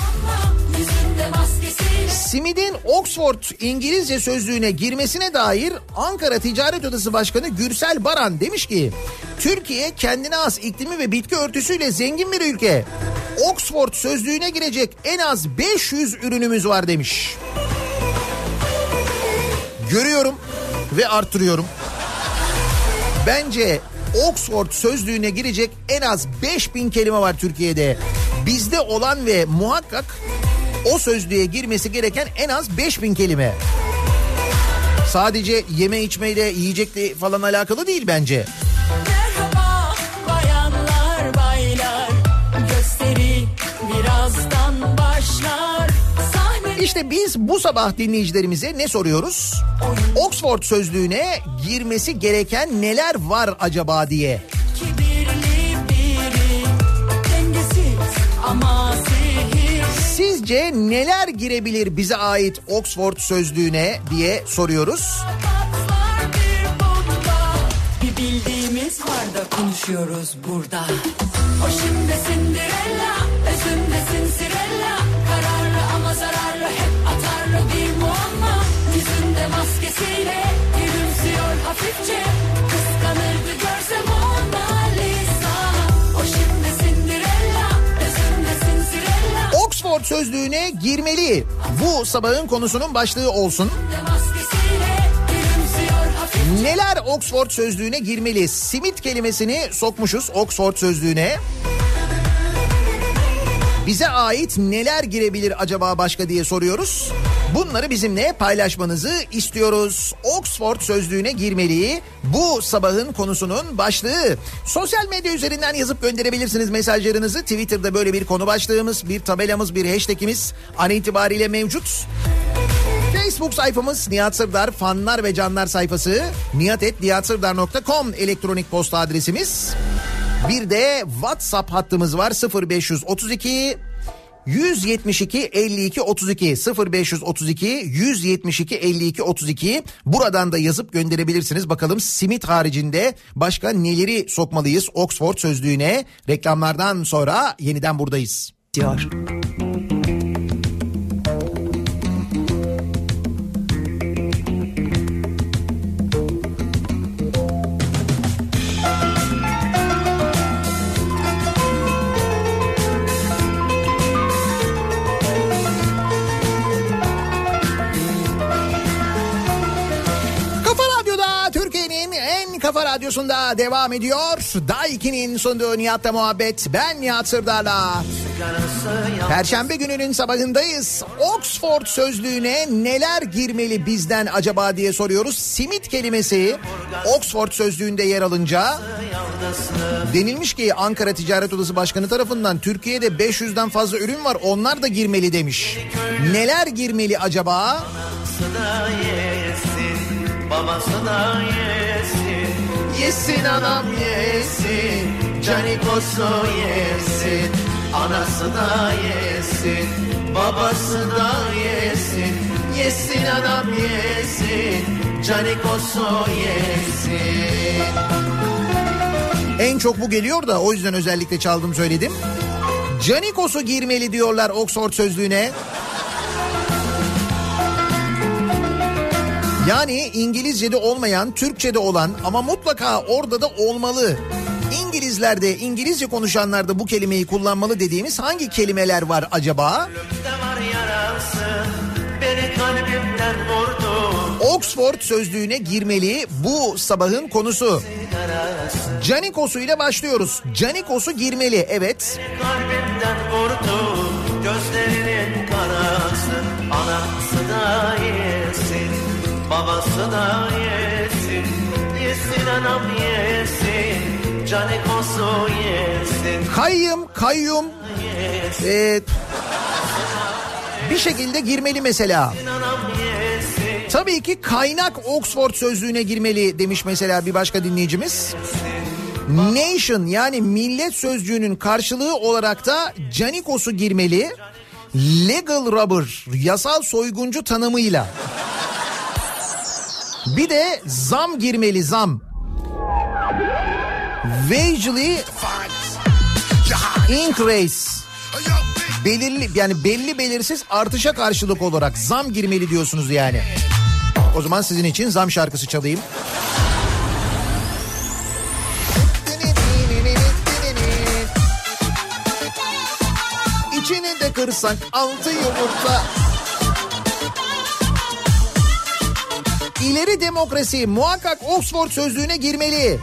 Simidin Oxford İngilizce sözlüğüne girmesine dair Ankara Ticaret Odası Başkanı Gürsel Baran demiş ki Türkiye kendine has iklimi ve bitki örtüsüyle zengin bir ülke. Oxford sözlüğüne girecek en az beş yüz ürünümüz var demiş. Görüyorum ve arttırıyorum. Bence Oxford sözlüğüne girecek en az beş bin kelime var Türkiye'de. Bizde olan ve muhakkak o sözlüğe girmesi gereken en az beş bin kelime. Sadece yeme içmeyle, yiyecekle falan alakalı değil bence. Merhaba bayanlar, baylar. Gösteri birazdan başlar. İşte biz bu sabah dinleyicilerimize ne soruyoruz? Oxford sözlüğüne girmesi gereken neler var acaba diye. Sizce neler girebilir bize ait Oxford sözlüğüne diye soruyoruz. Bir bildiğimiz var da konuşuyoruz burada. O şimdi Cinderella, özünde Cinderella. Kararlı ama zararlı, hep atarlı bir muamma. Yüzünde maskesiyle gülümsüyor hafifçe. Kıskanırdı görsem Mona Lisa. O şimdi Cinderella, özünde Cinderella. Oxford sözlüğüne girmeli. Bu sabahın konusunun başlığı olsun. Neler Oxford sözlüğüne girmeli? Simit kelimesini sokmuşuz Oxford sözlüğüne. Bize ait neler girebilir acaba başka diye soruyoruz. Bunları bizimle paylaşmanızı istiyoruz. Oxford sözlüğüne girmeli. Bu sabahın konusunun başlığı. Sosyal medya üzerinden yazıp gönderebilirsiniz mesajlarınızı. Twitter'da böyle bir konu başlığımız, bir tabelamız, bir hashtagimiz an itibariyle mevcut. Facebook sayfamız Nihat Sırdar fanlar ve canlar sayfası, nihat et nihat sırdar nokta com elektronik posta adresimiz. Bir de WhatsApp hattımız var sıfır beş yüz otuz iki yüz yetmiş iki elli iki otuz iki sıfır beş yüz otuz iki yüz yetmiş iki elli iki otuz iki buradan da yazıp gönderebilirsiniz. Bakalım simit haricinde başka neleri sokmalıyız Oxford sözlüğüne? Reklamlardan sonra yeniden buradayız. Diyor. Kafa Radyosu'nda devam ediyor. Daikin'in sunduğu Nihat'la muhabbet. Ben Nihat Sırdar'la. Perşembe gününün sabahındayız. Oxford sözlüğüne neler girmeli bizden acaba diye soruyoruz. Simit kelimesi Oxford sözlüğünde yer alınca denilmiş ki Ankara Ticaret Odası Başkanı tarafından Türkiye'de beş yüzden fazla ürün var. Onlar da girmeli demiş. Neler girmeli acaba? Babası da yesin, yesin anam yesin, canikosu yesin, anası da yesin, babası da yesin, yesin anam yesin, canikosu yesin. En çok bu geliyor da o yüzden özellikle çaldım söyledim. Canikosu girmeli diyorlar Oxford sözlüğüne. Yani İngilizce'de olmayan, Türkçe'de olan ama mutlaka orada da olmalı. İngilizlerde, İngilizce konuşanlar da bu kelimeyi kullanmalı dediğimiz hangi kelimeler var acaba? Oxford sözlüğüne girmeli bu sabahın konusu. Canikosu ile başlıyoruz. Canikosu girmeli, evet. Gözlerinin karası, anası da yesin. babasına yesin, yesin anam yesin, canikosu yesin. Kayyum, kayyum. Yesin, evet. Bir şekilde girmeli mesela. Tabii ki kaynak Oxford sözlüğüne girmeli demiş mesela bir başka dinleyicimiz. Nation yani millet sözcüğünün karşılığı olarak da canikosu girmeli. Legal robber yasal soyguncu tanımıyla. Bir de zam girmeli, zam. Wagely increase. Belirli yani belli belirsiz artışa karşılık olarak zam girmeli diyorsunuz yani. O zaman sizin için zam şarkısı çalayım. İçini de kırsan altı yumurta. İleri demokrasi muhakkak Oxford sözlüğüne girmeli.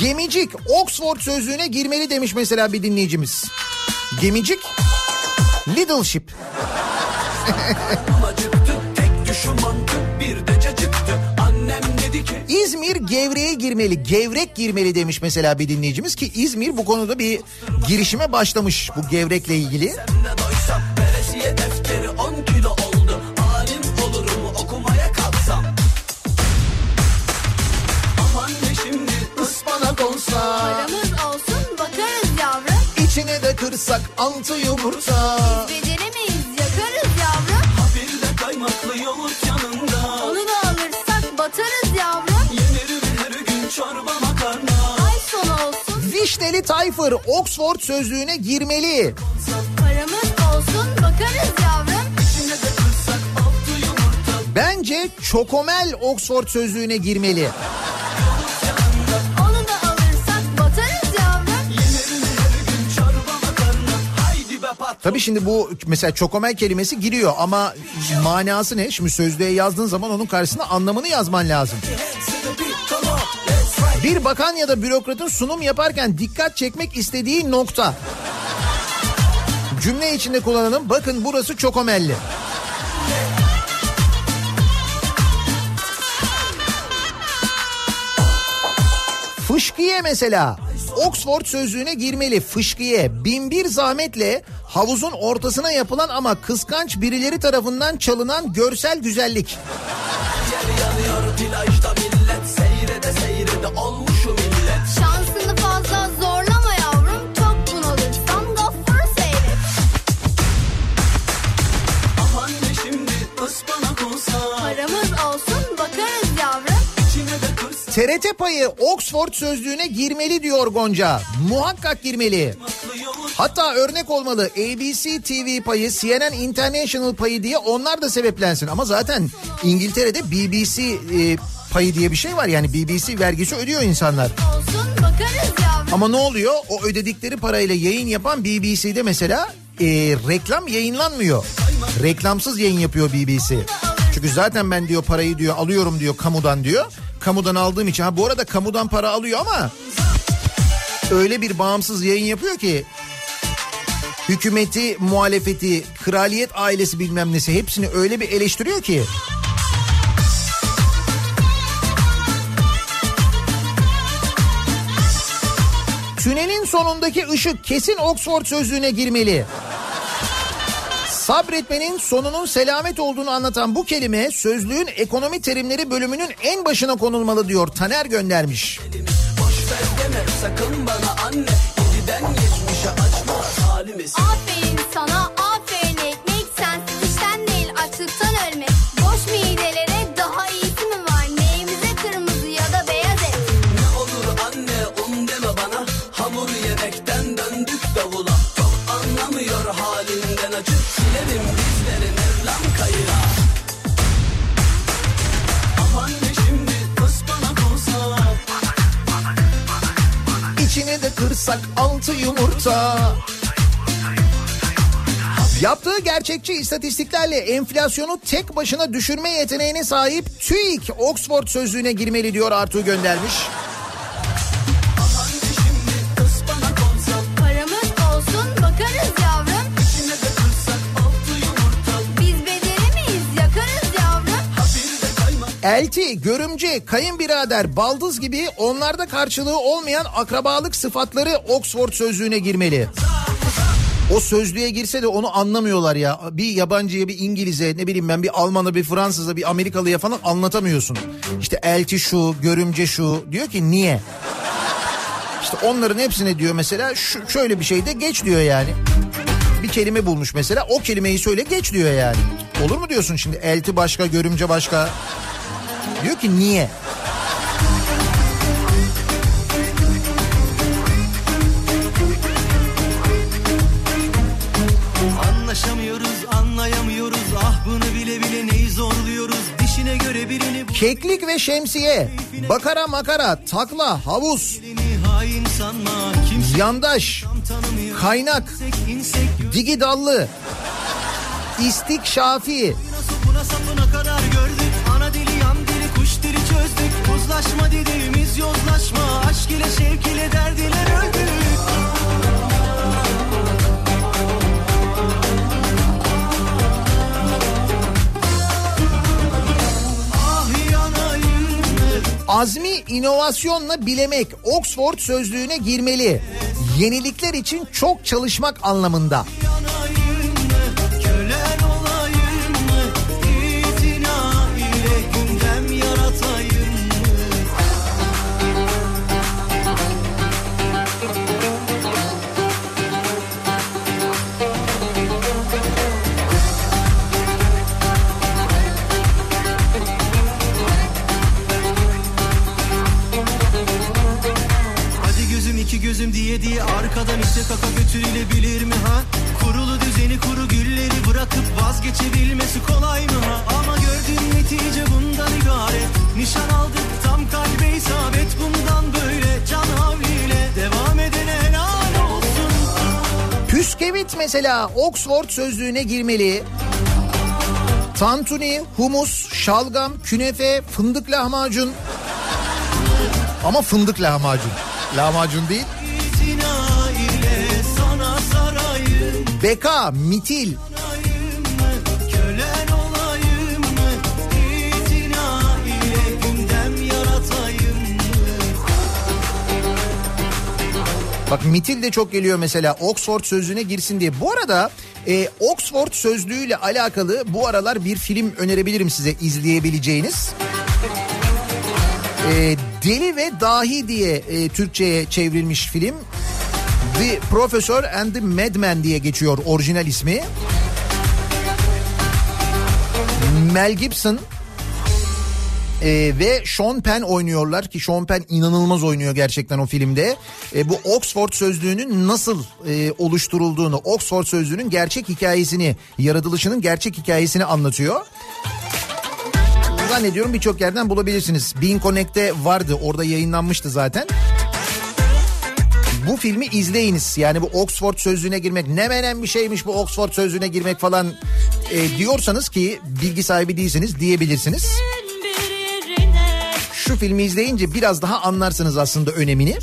Gemicik Oxford sözlüğüne girmeli demiş mesela bir dinleyicimiz. Gemicik little ship. İzmir gevreğe girmeli, gevrek girmeli demiş mesela bir dinleyicimiz ki İzmir bu konuda bir girişime başlamış bu gevrekle ilgili. Paramız olsun bakarız yavrum. İçine de kırsak altı yumurta. Biz beceremeyiz yakarız yavrum. Habirde kaymaklı yoğurt yanında. Onu da alırsak batarız yavrum. Yenerim her gün çorba makarna. Ay sonu olsun. Vişneli Tayfır Oxford sözlüğüne girmeli. Paramız olsun bakarız yavrum. İçine de kırsak altı yumurta. Bence çokomel Oxford sözlüğüne girmeli. Tabii şimdi bu mesela çokomel kelimesi giriyor ama manası ne? Şimdi sözlüğe yazdığın zaman onun karşısına anlamını yazman lazım. Bir bakan ya da bürokratın sunum yaparken dikkat çekmek istediği nokta. Cümle içinde kullanalım. Bakın burası çokomelli. Fışkiye mesela. Oxford sözlüğüne girmeli. Fışkiye binbir zahmetle havuzun ortasına yapılan ama kıskanç birileri tarafından çalınan görsel güzellik. Yanıyor, millet, seyrede, seyrede, şansını fazla zorlama yavrum, çok bunalırsan gafları seyret. Aman ne şimdi ıspanak olsa. Paramız olsun bakarız yavrum. T R T payı Oxford sözlüğüne girmeli diyor Gonca. Muhakkak girmeli. Hatta örnek olmalı. A B C T V payı, C N N International payı diye onlar da sebeplensin. Ama zaten İngiltere'de B B C e, payı diye bir şey var. Yani B B C vergisi ödüyor insanlar. Ama ne oluyor? O ödedikleri parayla yayın yapan B B C'de mesela e, reklam yayınlanmıyor. Reklamsız yayın yapıyor B B C. Çünkü zaten ben diyor parayı diyor alıyorum diyor kamudan diyor. Kamudan aldığım için. Ha bu arada kamudan para alıyor ama öyle bir bağımsız yayın yapıyor ki hükümeti, muhalefeti, kraliyet ailesi bilmem nesi hepsini öyle bir eleştiriyor ki. Tünelin sonundaki ışık kesin Oxford sözlüğüne girmeli. Sabretmenin sonunun selamet olduğunu anlatan bu kelime sözlüğün ekonomi terimleri bölümünün en başına konulmalı diyor. Taner göndermiş. Boş ver deme sakın bana anne. Yediden geçmişe açma halimiz. Aferin sana aferin ekmek. Sensiz işten değil açlıktan ölmek. Boş midelere daha iyisi mi var? Neyimize kırmızı ya da beyaz et. Ne olur anne onu deme bana. Hamur yemekten döndük davula. Çok anlamıyor halinden acı. İçine de kırsak altı yumurta. Yaptığı gerçekçi istatistiklerle enflasyonu tek başına düşürme yeteneğine sahip TÜİK Oxford sözlüğüne girmeli diyor Artu göndermiş. Paramız olsun bakarız yavrum. İçine de kırsak. Elti, görümce, kayınbirader, baldız gibi onlarda karşılığı olmayan akrabalık sıfatları Oxford sözlüğüne girmeli. O sözlüğe girse de onu anlamıyorlar ya. Bir yabancıya, bir İngiliz'e, ne bileyim ben bir Alman'a, bir Fransız'a, bir Amerikalı'ya falan anlatamıyorsun. İşte elti şu, görümce şu, diyor ki niye? İşte onların hepsine diyor mesela şu, şöyle bir şey de geç diyor yani. Bir kelime bulmuş mesela, o kelimeyi söyle geç diyor yani. Olur mu diyorsun şimdi, elti başka, görümce başka. Diyor ki niye? Keklik ve şemsiye, bakara makara, takla, havuz, yandaş, kaynak, digi dallı, istik şafi, uzlaşma dediğimiz yozlaşma, aşk ile şevk ile derdiler öldü. Azmi inovasyonla bilemek Oxford sözlüğüne girmeli. Yenilikler için çok çalışmak anlamında. Diye diye arkadan işte kaka götürülebilir mi ha? Kurulu düzeni kuru gülleri bırakıp vazgeçebilmesi kolay mı ha? Ama gördüğün netice bundan ibaret. Nişan aldık tam kalbe isabet, bundan böyle can havliyle devam edene helal olsun. Püskevit mesela Oxford sözlüğüne girmeli. Tantuni, humus, şalgam, künefe, fındık lahmacun. Ama fındık lahmacun. Lahmacun değil. Beka, mitil. Bak mitil de çok geliyor mesela Oxford sözlüğüne girsin diye. Bu arada e, Oxford sözlüğüyle alakalı bu aralar bir film önerebilirim size izleyebileceğiniz. E, Deli ve Dahi diye e, Türkçe'ye çevrilmiş film. The Professor and the Madman diye geçiyor orijinal ismi. Mel Gibson e, ve Sean Penn oynuyorlar ki Sean Penn inanılmaz oynuyor gerçekten o filmde. E, bu Oxford sözlüğünün nasıl e, oluşturulduğunu, Oxford sözlüğünün gerçek hikayesini, yaratılışının gerçek hikayesini anlatıyor. Zannediyorum birçok yerden bulabilirsiniz. Bean Connect'te vardı, orada yayınlanmıştı zaten. Bu filmi izleyiniz. Yani bu Oxford sözlüğüne girmek ne menen bir şeymiş bu Oxford sözlüğüne girmek falan e, diyorsanız ki bilgi sahibi değilsiniz diyebilirsiniz. Şu filmi izleyince biraz daha anlarsınız aslında önemini.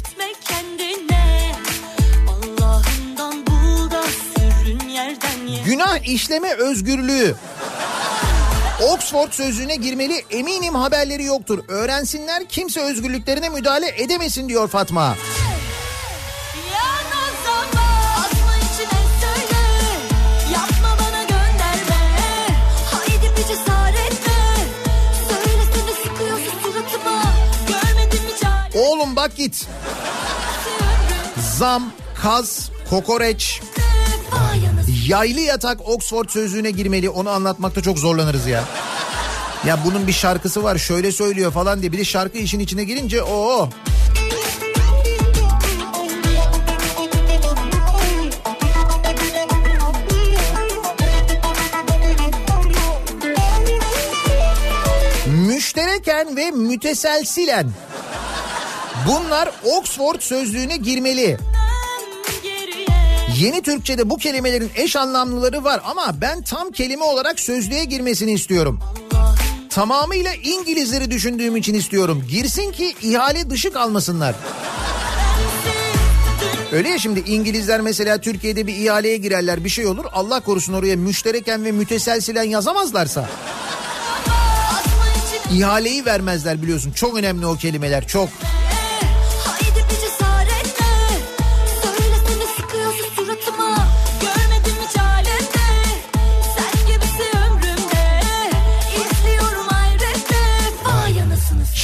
Günah işleme özgürlüğü. Oxford sözlüğüne girmeli, eminim haberleri yoktur. Öğrensinler, kimse özgürlüklerine müdahale edemesin diyor Fatma. Oğlum bak git. Zam, kaz, kokoreç, yaylı yatak Oxford sözlüğüne girmeli. Onu anlatmakta çok zorlanırız ya. Ya bunun bir şarkısı var şöyle söylüyor falan diye. Bir de şarkı işin içine girince ooo. Müştereken ve müteselsilen. Bunlar Oxford sözlüğüne girmeli. Yeni Türkçe'de bu kelimelerin eş anlamlıları var ama ben tam kelime olarak sözlüğe girmesini istiyorum. Tamamıyla İngilizleri düşündüğüm için istiyorum. Girsin ki ihale dışı kalmasınlar. Öyle ya şimdi İngilizler mesela Türkiye'de bir ihaleye girerler, bir şey olur. Allah korusun oraya müştereken ve müteselsilen yazamazlarsa. İhaleyi vermezler biliyorsun. Çok önemli o kelimeler, çok.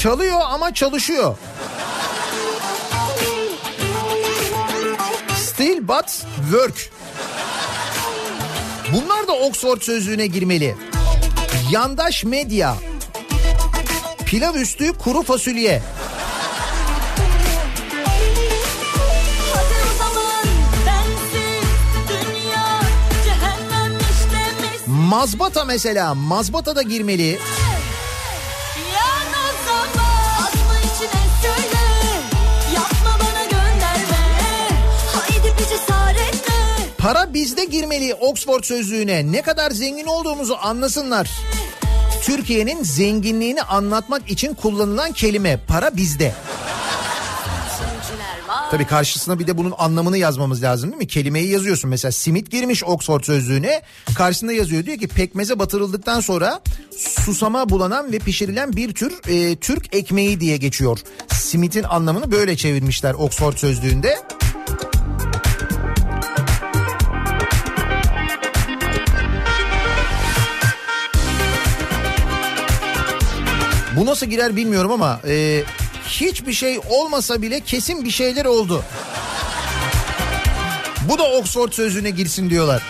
Çalıyor ama çalışıyor. Still but work. Bunlar da Oxford sözlüğüne girmeli. Yandaş medya. Pilav üstü kuru fasulye. Mazbata mesela. Mazbata da girmeli. Para bizde girmeli Oxford sözlüğüne. Ne kadar zengin olduğumuzu anlasınlar. Türkiye'nin zenginliğini anlatmak için kullanılan kelime para bizde. Tabii karşısına bir de bunun anlamını yazmamız lazım değil mi? Kelimeyi yazıyorsun. Mesela simit girmiş Oxford sözlüğüne. Karşısında yazıyor, diyor ki pekmeze batırıldıktan sonra susama bulanan ve pişirilen bir tür e, Türk ekmeği diye geçiyor. Simitin anlamını böyle çevirmişler Oxford sözlüğünde. Bu nasıl girer bilmiyorum ama e, hiçbir şey olmasa bile kesin bir şeyler oldu. Bu da Oxford sözlüğüne girsin diyorlar.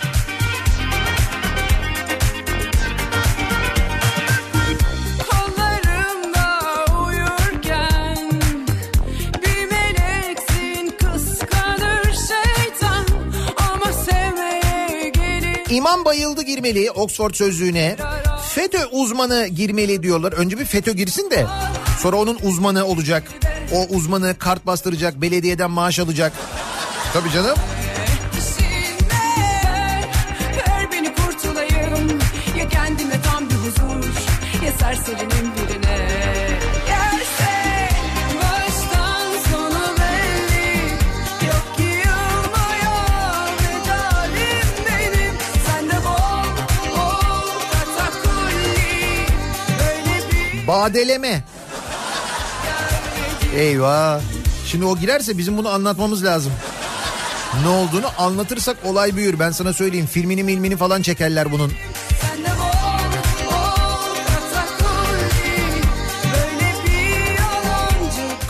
İmam bayıldı girmeli Oxford sözlüğüne. FETÖ uzmanı girmeli diyorlar. Önce bir FETÖ girsin de sonra onun uzmanı olacak. O uzmanı kart bastıracak, belediyeden maaş alacak. Tabii canım. Ver beni kurtulayım. Ya kendime tam bir huzur, ya serserinin birine. Badeleme. Eyvah. Şimdi o girerse bizim bunu anlatmamız lazım. Ne olduğunu anlatırsak olay büyür. Ben sana söyleyeyim, filmini milmini falan çekerler bunun.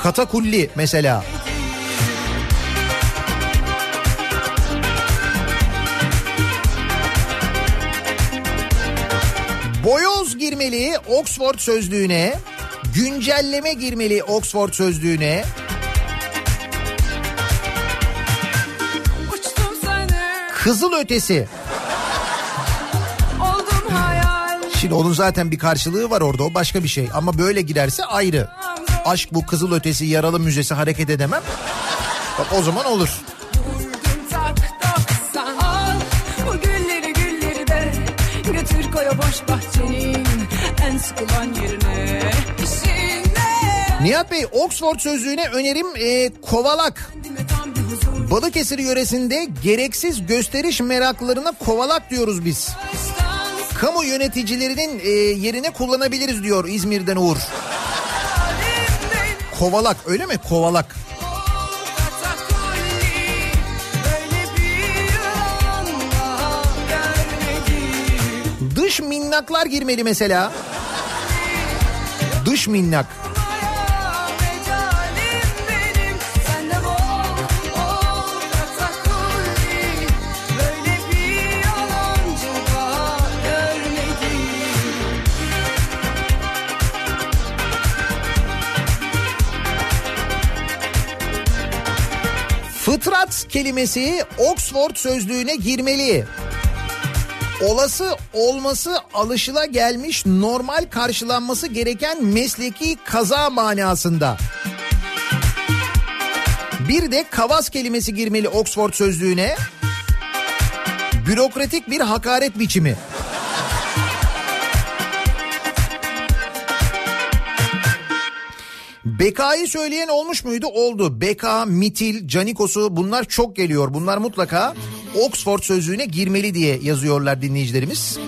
Katakulli mesela. Boyoz girmeli Oxford sözlüğüne, güncelleme girmeli Oxford sözlüğüne. Kızıl ötesi. Şimdi onun zaten bir karşılığı var orada, o başka bir şey ama böyle giderse ayrı. Aşk bu, kızıl ötesi, yaralı müzesi, hareket edemem. Bak o zaman olur. Nihat Bey, Oxford sözlüğüne önerim e, kovalak. Balıkesir yöresinde gereksiz gösteriş meraklarına kovalak diyoruz biz. Kamu yöneticilerinin e, yerine kullanabiliriz diyor İzmir'den Uğur. Kovalak öyle mi? Kovalak. Dış minnaklar girmeli mesela. Dış minnak. Fıtrat kelimesi Oxford sözlüğüne girmeli. Olası olması alışılagelmiş normal karşılanması gereken mesleki kaza manasında. Bir de kavas kelimesi girmeli Oxford sözlüğüne. Bürokratik bir hakaret biçimi. Beka'yı söyleyen olmuş muydu? Oldu. Beka, mitil, canikosu, bunlar çok geliyor. Bunlar mutlaka Oxford sözlüğüne girmeli diye yazıyorlar dinleyicilerimiz.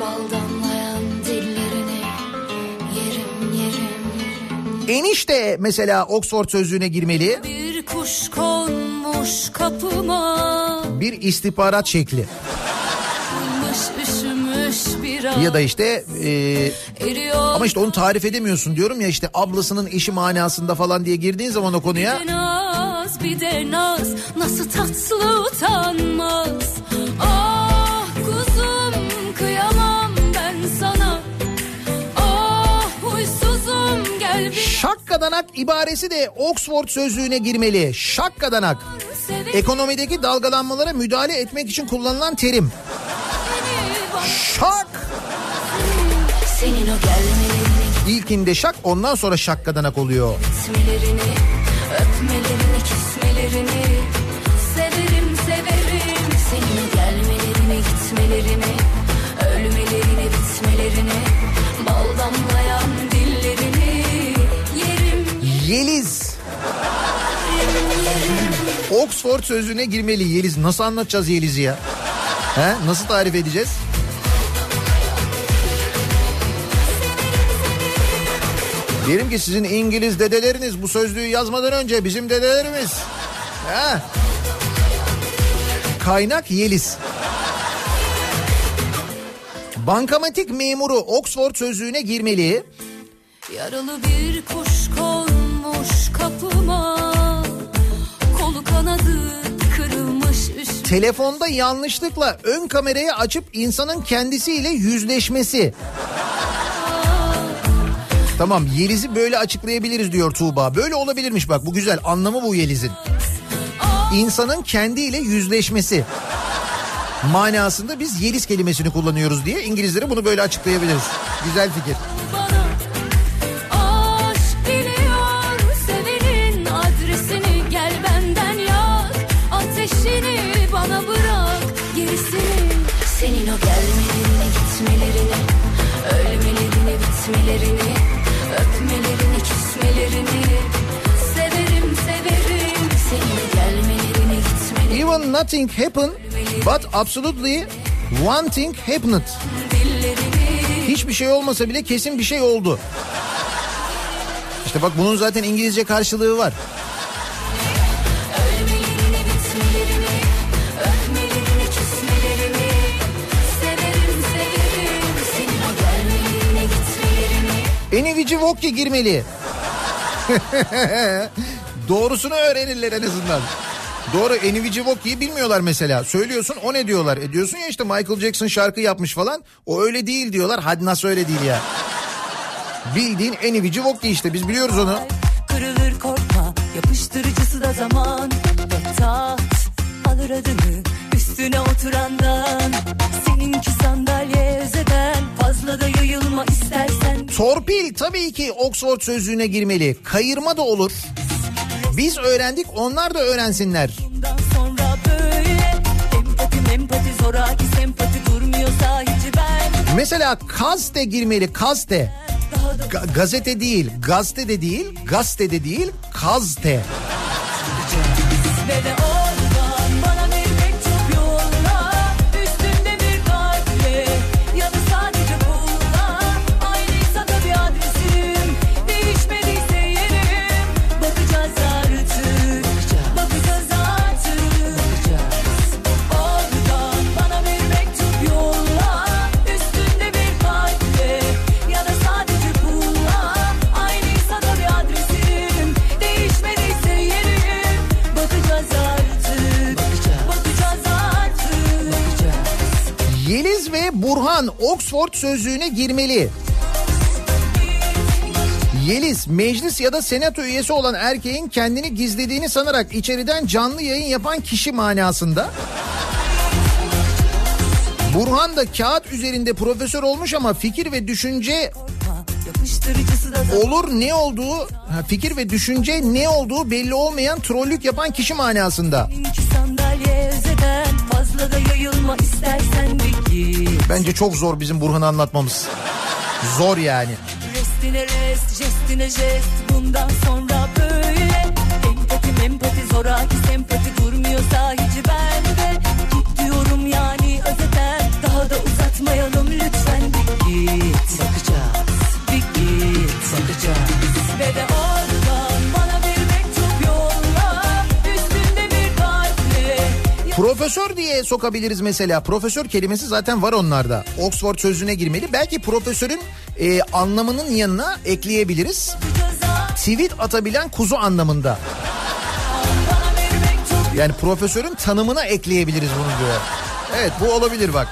Bal damlayan dillerini enişte mesela Oxford sözlüğüne girmeli. Bir kuş konmuş kapıma. Bir istihbarat şekli. Ya da işte e, ama işte onu tarif edemiyorsun diyorum ya, işte ablasının eşi manasında falan diye girdiğin zaman o konuya. Bir de naz, bir de naz, nasıl tatlı utanmaz. Ah kuzum kıyamam ben sana. Ah huysuzum gel bir... Şakkadanak ibaresi de Oxford sözlüğüne girmeli. Şakkadanak. Ekonomideki dalgalanmalara müdahale etmek için kullanılan terim. Şak. İlkinde şak, ondan sonra şakkadanak oluyor. Öpmelerini, öpmelerini, kesmelerini severim severim. Senin gelmelerini, gitmelerini, ölmelerini, bitmelerini, bal damlayan dillerini yerim. Yeliz. Yerim, yerim. Oxford sözlüğüne girmeli Yeliz. Nasıl anlatacağız Yeliz'i ya? He? Nasıl tarif edeceğiz? Diyelim ki sizin İngiliz dedeleriniz bu sözlüğü yazmadan önce bizim dedelerimiz. He? Kaynak Yeliz. Bankamatik memuru Oxford sözlüğüne girmeli. Yaralı bir kuş konmuş kapıma, kolu kanadı kırılmış üstü. Telefonda yanlışlıkla ön kamerayı açıp insanın kendisiyle yüzleşmesi. Tamam, Yeliz'i böyle açıklayabiliriz diyor Tuğba. Böyle olabilirmiş bak, bu güzel, anlamı bu Yeliz'in. İnsanın kendiyle yüzleşmesi manasında biz Yeliz kelimesini kullanıyoruz diye İngilizlere bunu böyle açıklayabiliriz. Güzel fikir. Senin o gelmelerini, gitmelerini, ölmelerini, bitmelerini, öpmelerini, küsmelerini severim severim. Senin gelmelerini, gitmelerini. Even nothing happened but absolutely one thing happened. Hiçbir şey olmasa bile kesin bir şey oldu. İşte bak, bunun zaten İngilizce karşılığı var. Enivici Vokya girmeli. Doğrusunu öğrenirler en azından. Doğru, Enivici Vokya'yı bilmiyorlar mesela. Söylüyorsun, o ne diyorlar? E diyorsun ya işte Michael Jackson şarkı yapmış falan. O öyle değil diyorlar. Hadi nasıl öyle değil ya? Bildiğin Enivici Vokya işte, biz biliyoruz onu. Kırılır korkma, yapıştırıcısı da zaman. Tat alır adını üstüne oturandan. Seninki sandalye özeden, fazla da yayılma istersen. Torpil tabii ki Oxford sözlüğüne girmeli. Kayırma da olur. Biz öğrendik, onlar da öğrensinler. Bundan sonra böyle empati empati zoraki sempati durmuyorsa hiç ben. Mesela kaste girmeli, kaste. Ga- gazete değil, gazete de değil, gazete de değil, kaste. Burhan Oxford sözlüğüne girmeli. Yeliz, meclis ya da senato üyesi olan erkeğin kendini gizlediğini sanarak içeriden canlı yayın yapan kişi manasında. Burhan da kağıt üzerinde profesör olmuş ama fikir ve düşünce olur ne olduğu, fikir ve düşünce ne olduğu belli olmayan trollük yapan kişi manasında. Bence çok zor bizim Burhan'ı anlatmamız. Zor yani. Restine rest, jestine jest, bundan sonra böyle. Empati, empati, zoraki sempati durmuyorsa hiç bende. Git diyorum yani özeten, daha da uzatmayalım lütfen. Bir git, bakacağız, bir git, bakacağız ve de o. profesör diye sokabiliriz mesela. Profesör kelimesi zaten var onlarda. Oxford sözlüğüne girmeli. Belki profesörün e, anlamının yanına ekleyebiliriz. Tweet atabilen kuzu anlamında. Yani profesörün tanımına ekleyebiliriz bunu diyor. Evet, bu olabilir bak.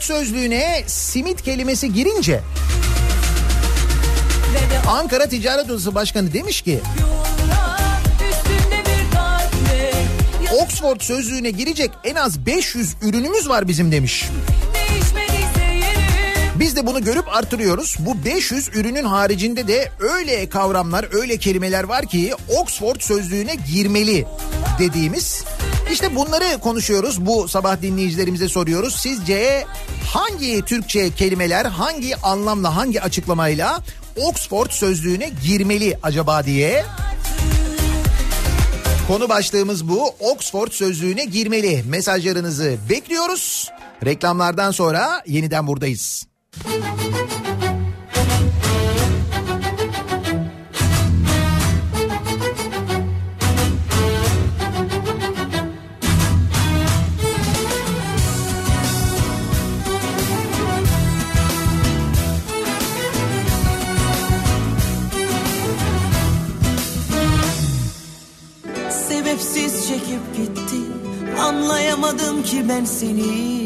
Sözlüğüne simit kelimesi girince Ankara Ticaret Odası Başkanı demiş ki Oxford sözlüğüne girecek en az beş yüz ürünümüz var bizim demiş. Biz de bunu görüp artırıyoruz. Bu beş yüz ürünün haricinde de öyle kavramlar, öyle kelimeler var ki Oxford sözlüğüne girmeli dediğimiz. İşte bunları konuşuyoruz. Bu sabah dinleyicilerimize soruyoruz. Sizce hangi Türkçe kelimeler hangi anlamla, hangi açıklamayla Oxford sözlüğüne girmeli acaba diye? Konu başlığımız bu. Oxford sözlüğüne girmeli. Mesajlarınızı bekliyoruz. Reklamlardan sonra yeniden buradayız. Sebepsiz çekip gittin, anlayamadım ki ben seni.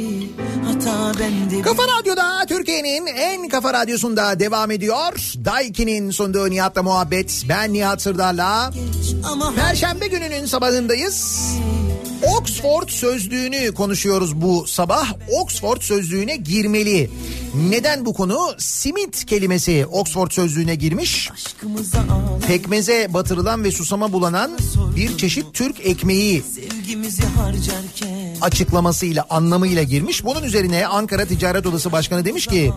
Kafa Radyo'da, Türkiye'nin en kafa radyosunda devam ediyor. Daikin'in sunduğu Nihat'la muhabbet. Ben Nihat Sırdar'la. Perşembe gününün sabahındayız. Oxford sözlüğünü konuşuyoruz bu sabah. Oxford sözlüğüne girmeli. Neden bu konu? Simit kelimesi Oxford sözlüğüne girmiş. Pekmeze batırılan ve susama bulanan bir çeşit Türk ekmeği açıklamasıyla, anlamıyla girmiş. Bunun üzerine Ankara Ticaret Odası Başkanı demiş ki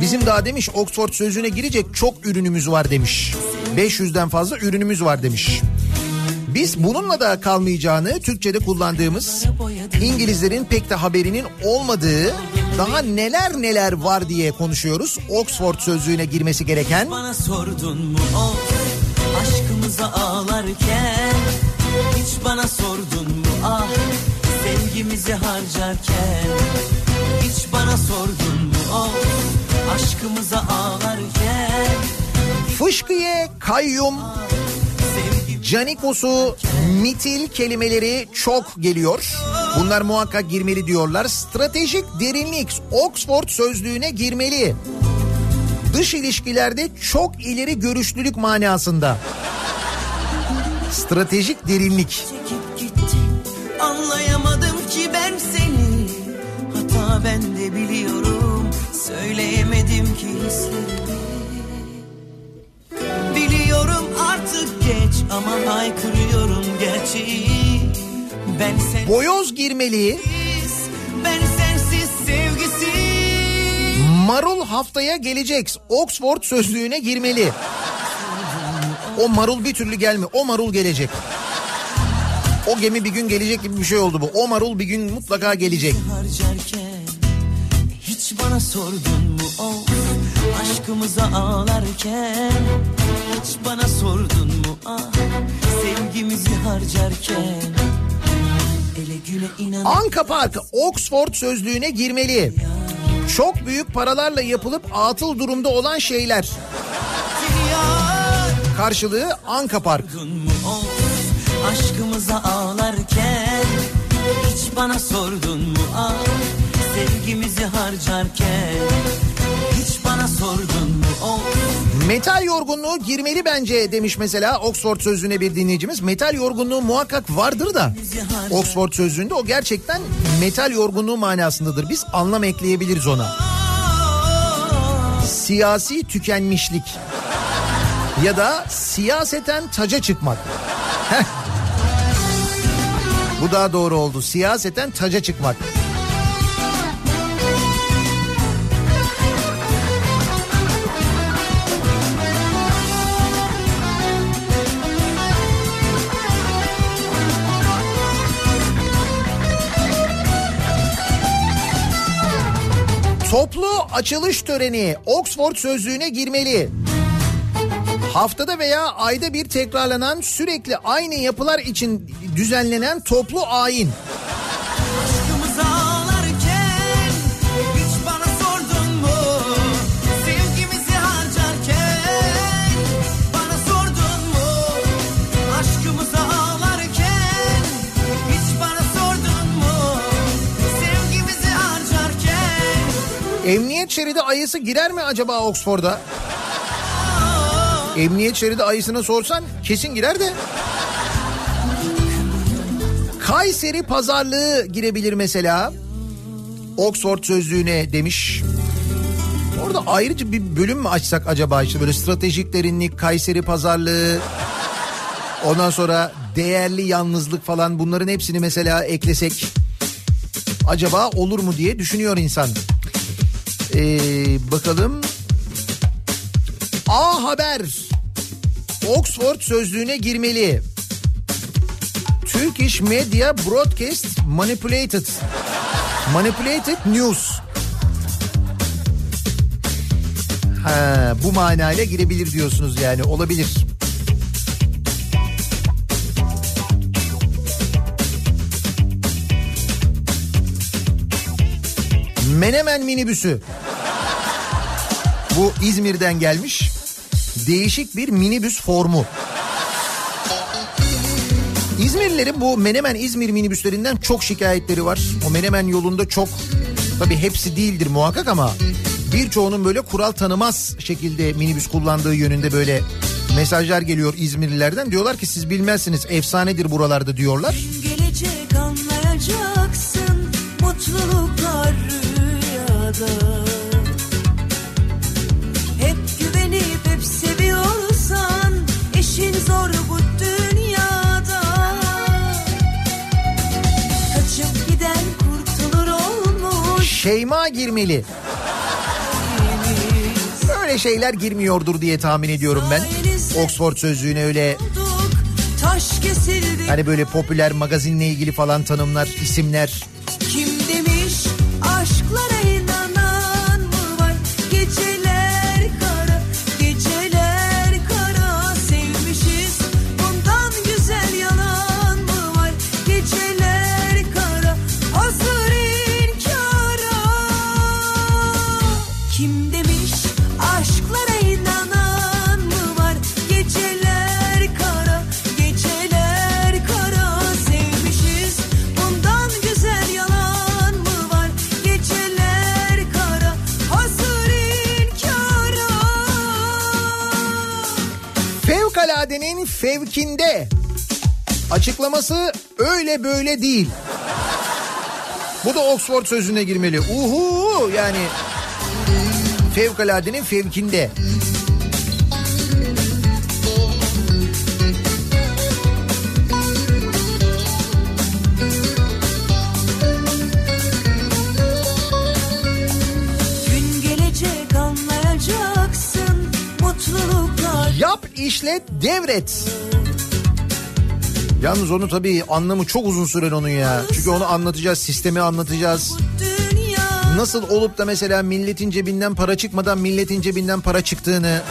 bizim daha demiş Oxford sözlüğüne girecek çok ürünümüz var demiş. beş yüzden fazla ürünümüz var demiş. Biz bununla da kalmayacağını, Türkçe'de kullandığımız, İngilizlerin pek de haberinin olmadığı daha neler neler var diye konuşuyoruz. Oxford sözlüğüne girmesi gereken. Bana sordun mu o aşkımıza ağlarken, hiç bana sordun mu ah sevgimizi harcarken, hiç bana sordun mu o aşkımıza ağlarken. Fışkıye, kayyum, canikosu, mitil kelimeleri çok geliyor. Bunlar muhakkak girmeli diyorlar. Stratejik derinlik Oxford sözlüğüne girmeli. Dış ilişkilerde çok ileri görüşlülük manasında. Stratejik derinlik. Çekip gittin, anlayamadım ki ben seni. Hata ben de biliyorum, söyleyemedim ki hislerimi. Biliyorum artık geç ama haykırıyorum gerçeği. Ben sen... Boyoz girmeli. Ben sensiz sevgisi. Marul haftaya gelecek. Oxford sözlüğüne girmeli. O marul bir türlü gelme. O marul gelecek. O gemi bir gün gelecek gibi bir şey oldu bu. O marul bir gün mutlaka gelecek. Hiç bana sordun mu o aşkımıza ağlarken, hiç bana sordun mu ah sevgimizi harcarken. Anka Park Oxford sözlüğüne girmeli. Çok büyük paralarla yapılıp atıl durumda olan şeyler. Karşılığı Anka Park. Aşkımıza ağlarken, hiç bana sordun mu ah sevgimizi harcarken, hiç bana sordun mu o? Metal yorgunluğu girmeli bence demiş mesela Oxford sözlüğüne bir dinleyicimiz. Metal yorgunluğu muhakkak vardır da Oxford sözlüğünde o gerçekten metal yorgunluğu manasındadır. Biz anlam ekleyebiliriz ona. Siyasi tükenmişlik ya da siyaseten taca çıkmak. Bu daha doğru oldu. Siyaseten taca çıkmak. Toplu açılış töreni Oxford sözlüğüne girmeli. Haftada veya ayda bir tekrarlanan, sürekli aynı yapılar için düzenlenen toplu ayin. Emniyet şeridi ayısı girer mi acaba Oxford'a? Emniyet şeridi ayısına sorsan kesin girer de. Kayseri pazarlığı girebilir mesela Oxford sözlüğüne demiş. Orada ayrıca bir bölüm mü açsak acaba, işte böyle stratejik derinlik, Kayseri pazarlığı, ondan sonra değerli yalnızlık falan, bunların hepsini mesela eklesek acaba olur mu diye düşünüyor insan. Ee, bakalım. A Haber Oxford sözlüğüne girmeli. Turkish Media Broadcast Manipulated Manipulated News. Ha, bu manayla girebilir diyorsunuz yani, olabilir. Menemen minibüsü. Bu İzmir'den gelmiş. Değişik bir minibüs formu. İzmirlilerin bu Menemen İzmir minibüslerinden çok şikayetleri var. O Menemen yolunda çok, tabii hepsi değildir muhakkak ama birçoğunun böyle kural tanımaz şekilde minibüs kullandığı yönünde böyle mesajlar geliyor İzmirlilerden. Diyorlar ki siz bilmezsiniz, efsanedir buralarda diyorlar. Gelecek anlayacaksın, mutluluklar rüyada. Seviyorsan eşin zor bu dünyada. Kaçıp giden kurtulur olmuş. Şeyma girmeli. Öyle şeyler girmiyordur diye tahmin ediyorum ben. Oxford sözlüğüne öyle. Hani böyle popüler magazinle ilgili falan tanımlar, isimler. Kim demiş aşklara inanan mı var? Geceler fevkinde açıklaması öyle böyle değil. Bu da Oxford sözlüğüne girmeli. Uhu, yani fevkaladenin fevkinde. Yap, işlet, devret. Yalnız onu tabii anlamı çok uzun süren onun ya. Çünkü onu anlatacağız, sistemi anlatacağız. Nasıl olup da mesela milletin cebinden para çıkmadan milletin cebinden para çıktığını.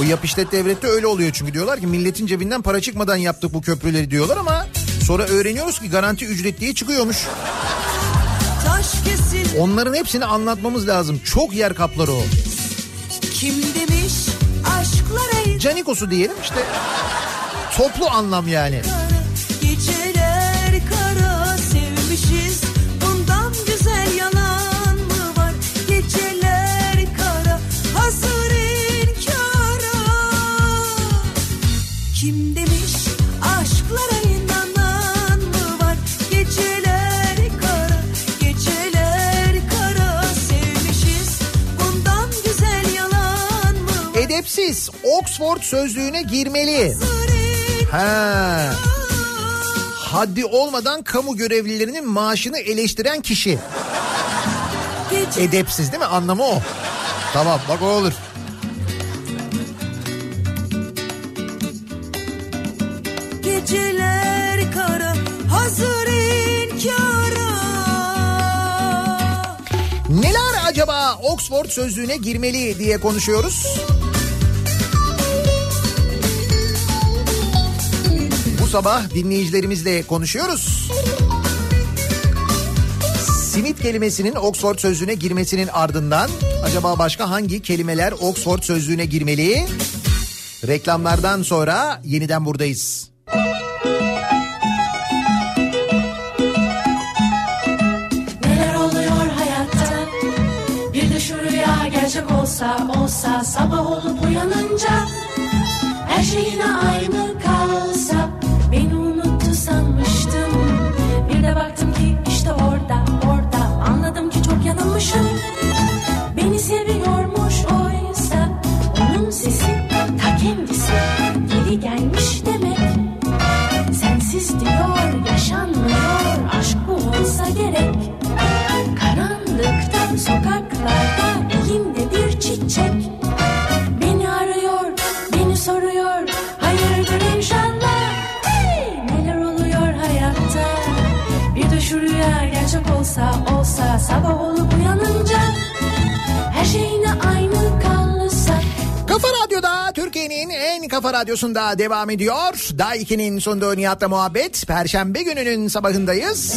O yap, işlet, devret de öyle oluyor çünkü diyorlar ki milletin cebinden para çıkmadan yaptık bu köprüleri diyorlar ama sonra öğreniyoruz ki garanti ücret diye çıkıyormuş. Onların hepsini anlatmamız lazım. Çok yer kaplar o. Kim demiş aşklara... Canikosu diyelim işte. Toplu anlam yani. Geceler kara sevmişiz. Bundan güzel yalan mı var? Geceler kara hazır inkara. Kim demiş aşklara inanan mı var? Geceler kara, geceler kara sevmişiz. Bundan güzel yalan mı var? Edepsiz Oxford sözlüğüne girmeli. Ha. Haddi olmadan kamu görevlilerinin maaşını eleştiren kişi. Edepsiz değil mi? Anlamı o. Tamam, bak o olur. Geceler kara, hazır inkara. Ne Oxford sözlüğüne girmeli diye konuşuyoruz. Bu sabah dinleyicilerimizle konuşuyoruz. Simit kelimesinin Oxford sözlüğüne girmesinin ardından acaba başka hangi kelimeler Oxford sözlüğüne girmeli? Reklamlardan sonra yeniden buradayız. Neler oluyor hayatta? Bir de şu rüya gerçek olsa olsa sabah olup uyanınca her şey yine aynı kalsa beni unuttu sanmıştım. Bir de baktım ki işte orada orada anladım ki çok yanılmışım. Beni seviyormuş oysa onun sesi ta kendisi geri gelmiş demek. Sensiz diyor yaşanmıyor aşk bu olsa gerek. Karanlıktan sokaklarda elinde bir çiçek. Beni arıyor beni soruyor hayırdır inşallah. Hey! Neler oluyor hayatta? Bir de şu rüya gerçek olsa olsa sabah olup uyanınca her şey yine aynı kalırsa. Kafa Radyo'da Türkiye'nin en kafa radyosunda devam ediyor. Daikin'in sonunda Nihat'la muhabbet. Perşembe gününün sabahındayız.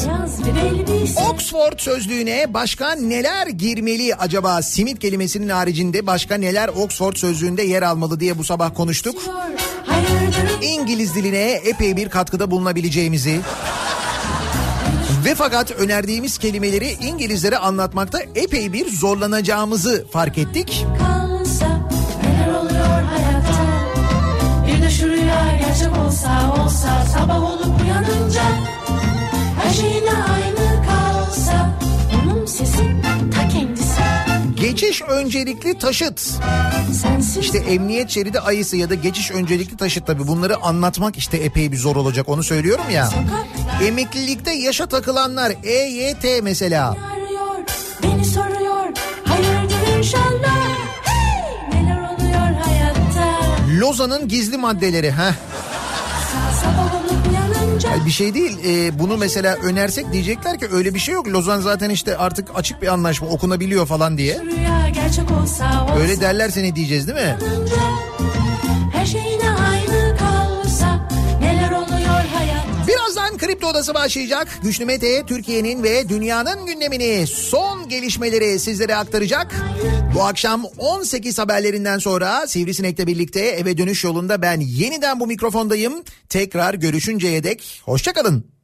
Oxford sözlüğüne başka neler girmeli acaba? Simit kelimesinin haricinde başka neler Oxford sözlüğünde yer almalı diye bu sabah konuştuk. İngiliz diline epey bir katkıda bulunabileceğimizi... Ve fakat önerdiğimiz kelimeleri İngilizlere anlatmakta epey bir zorlanacağımızı fark ettik. Kalsa, neler oluyor hayatta? Bir de şu rüya gerçek olsa olsa sabah olup uyanınca her şey yine aynı kalsa onun sesi ta kendisi. Geçiş öncelikli taşıt. Sensiz işte emniyet şeridi ayısı ya da geçiş öncelikli taşıt, tabii bunları anlatmak işte epey bir zor olacak, onu söylüyorum ya. Sokaklar. Emeklilikte yaşa takılanlar E Y T mesela. Arıyor, beni soruyor, hayırdır inşallah. Hey! Neler oluyor hayatta? Lozan'ın gizli maddeleri ha. Yani bir şey değil. Ee, bunu mesela önersek diyecekler ki öyle bir şey yok. Lozan zaten işte artık açık bir anlaşma, okunabiliyor falan diye. Öyle derler seni diyeceğiz değil mi? Birazdan Kripto Odası başlayacak. Güçlü Mete Türkiye'nin ve dünyanın gündemini, son gelişmeleri sizlere aktaracak. Bu akşam on sekiz haberlerinden sonra Sivrisinek'le birlikte eve dönüş yolunda ben yeniden bu mikrofondayım. Tekrar görüşünceye dek hoşça kalın.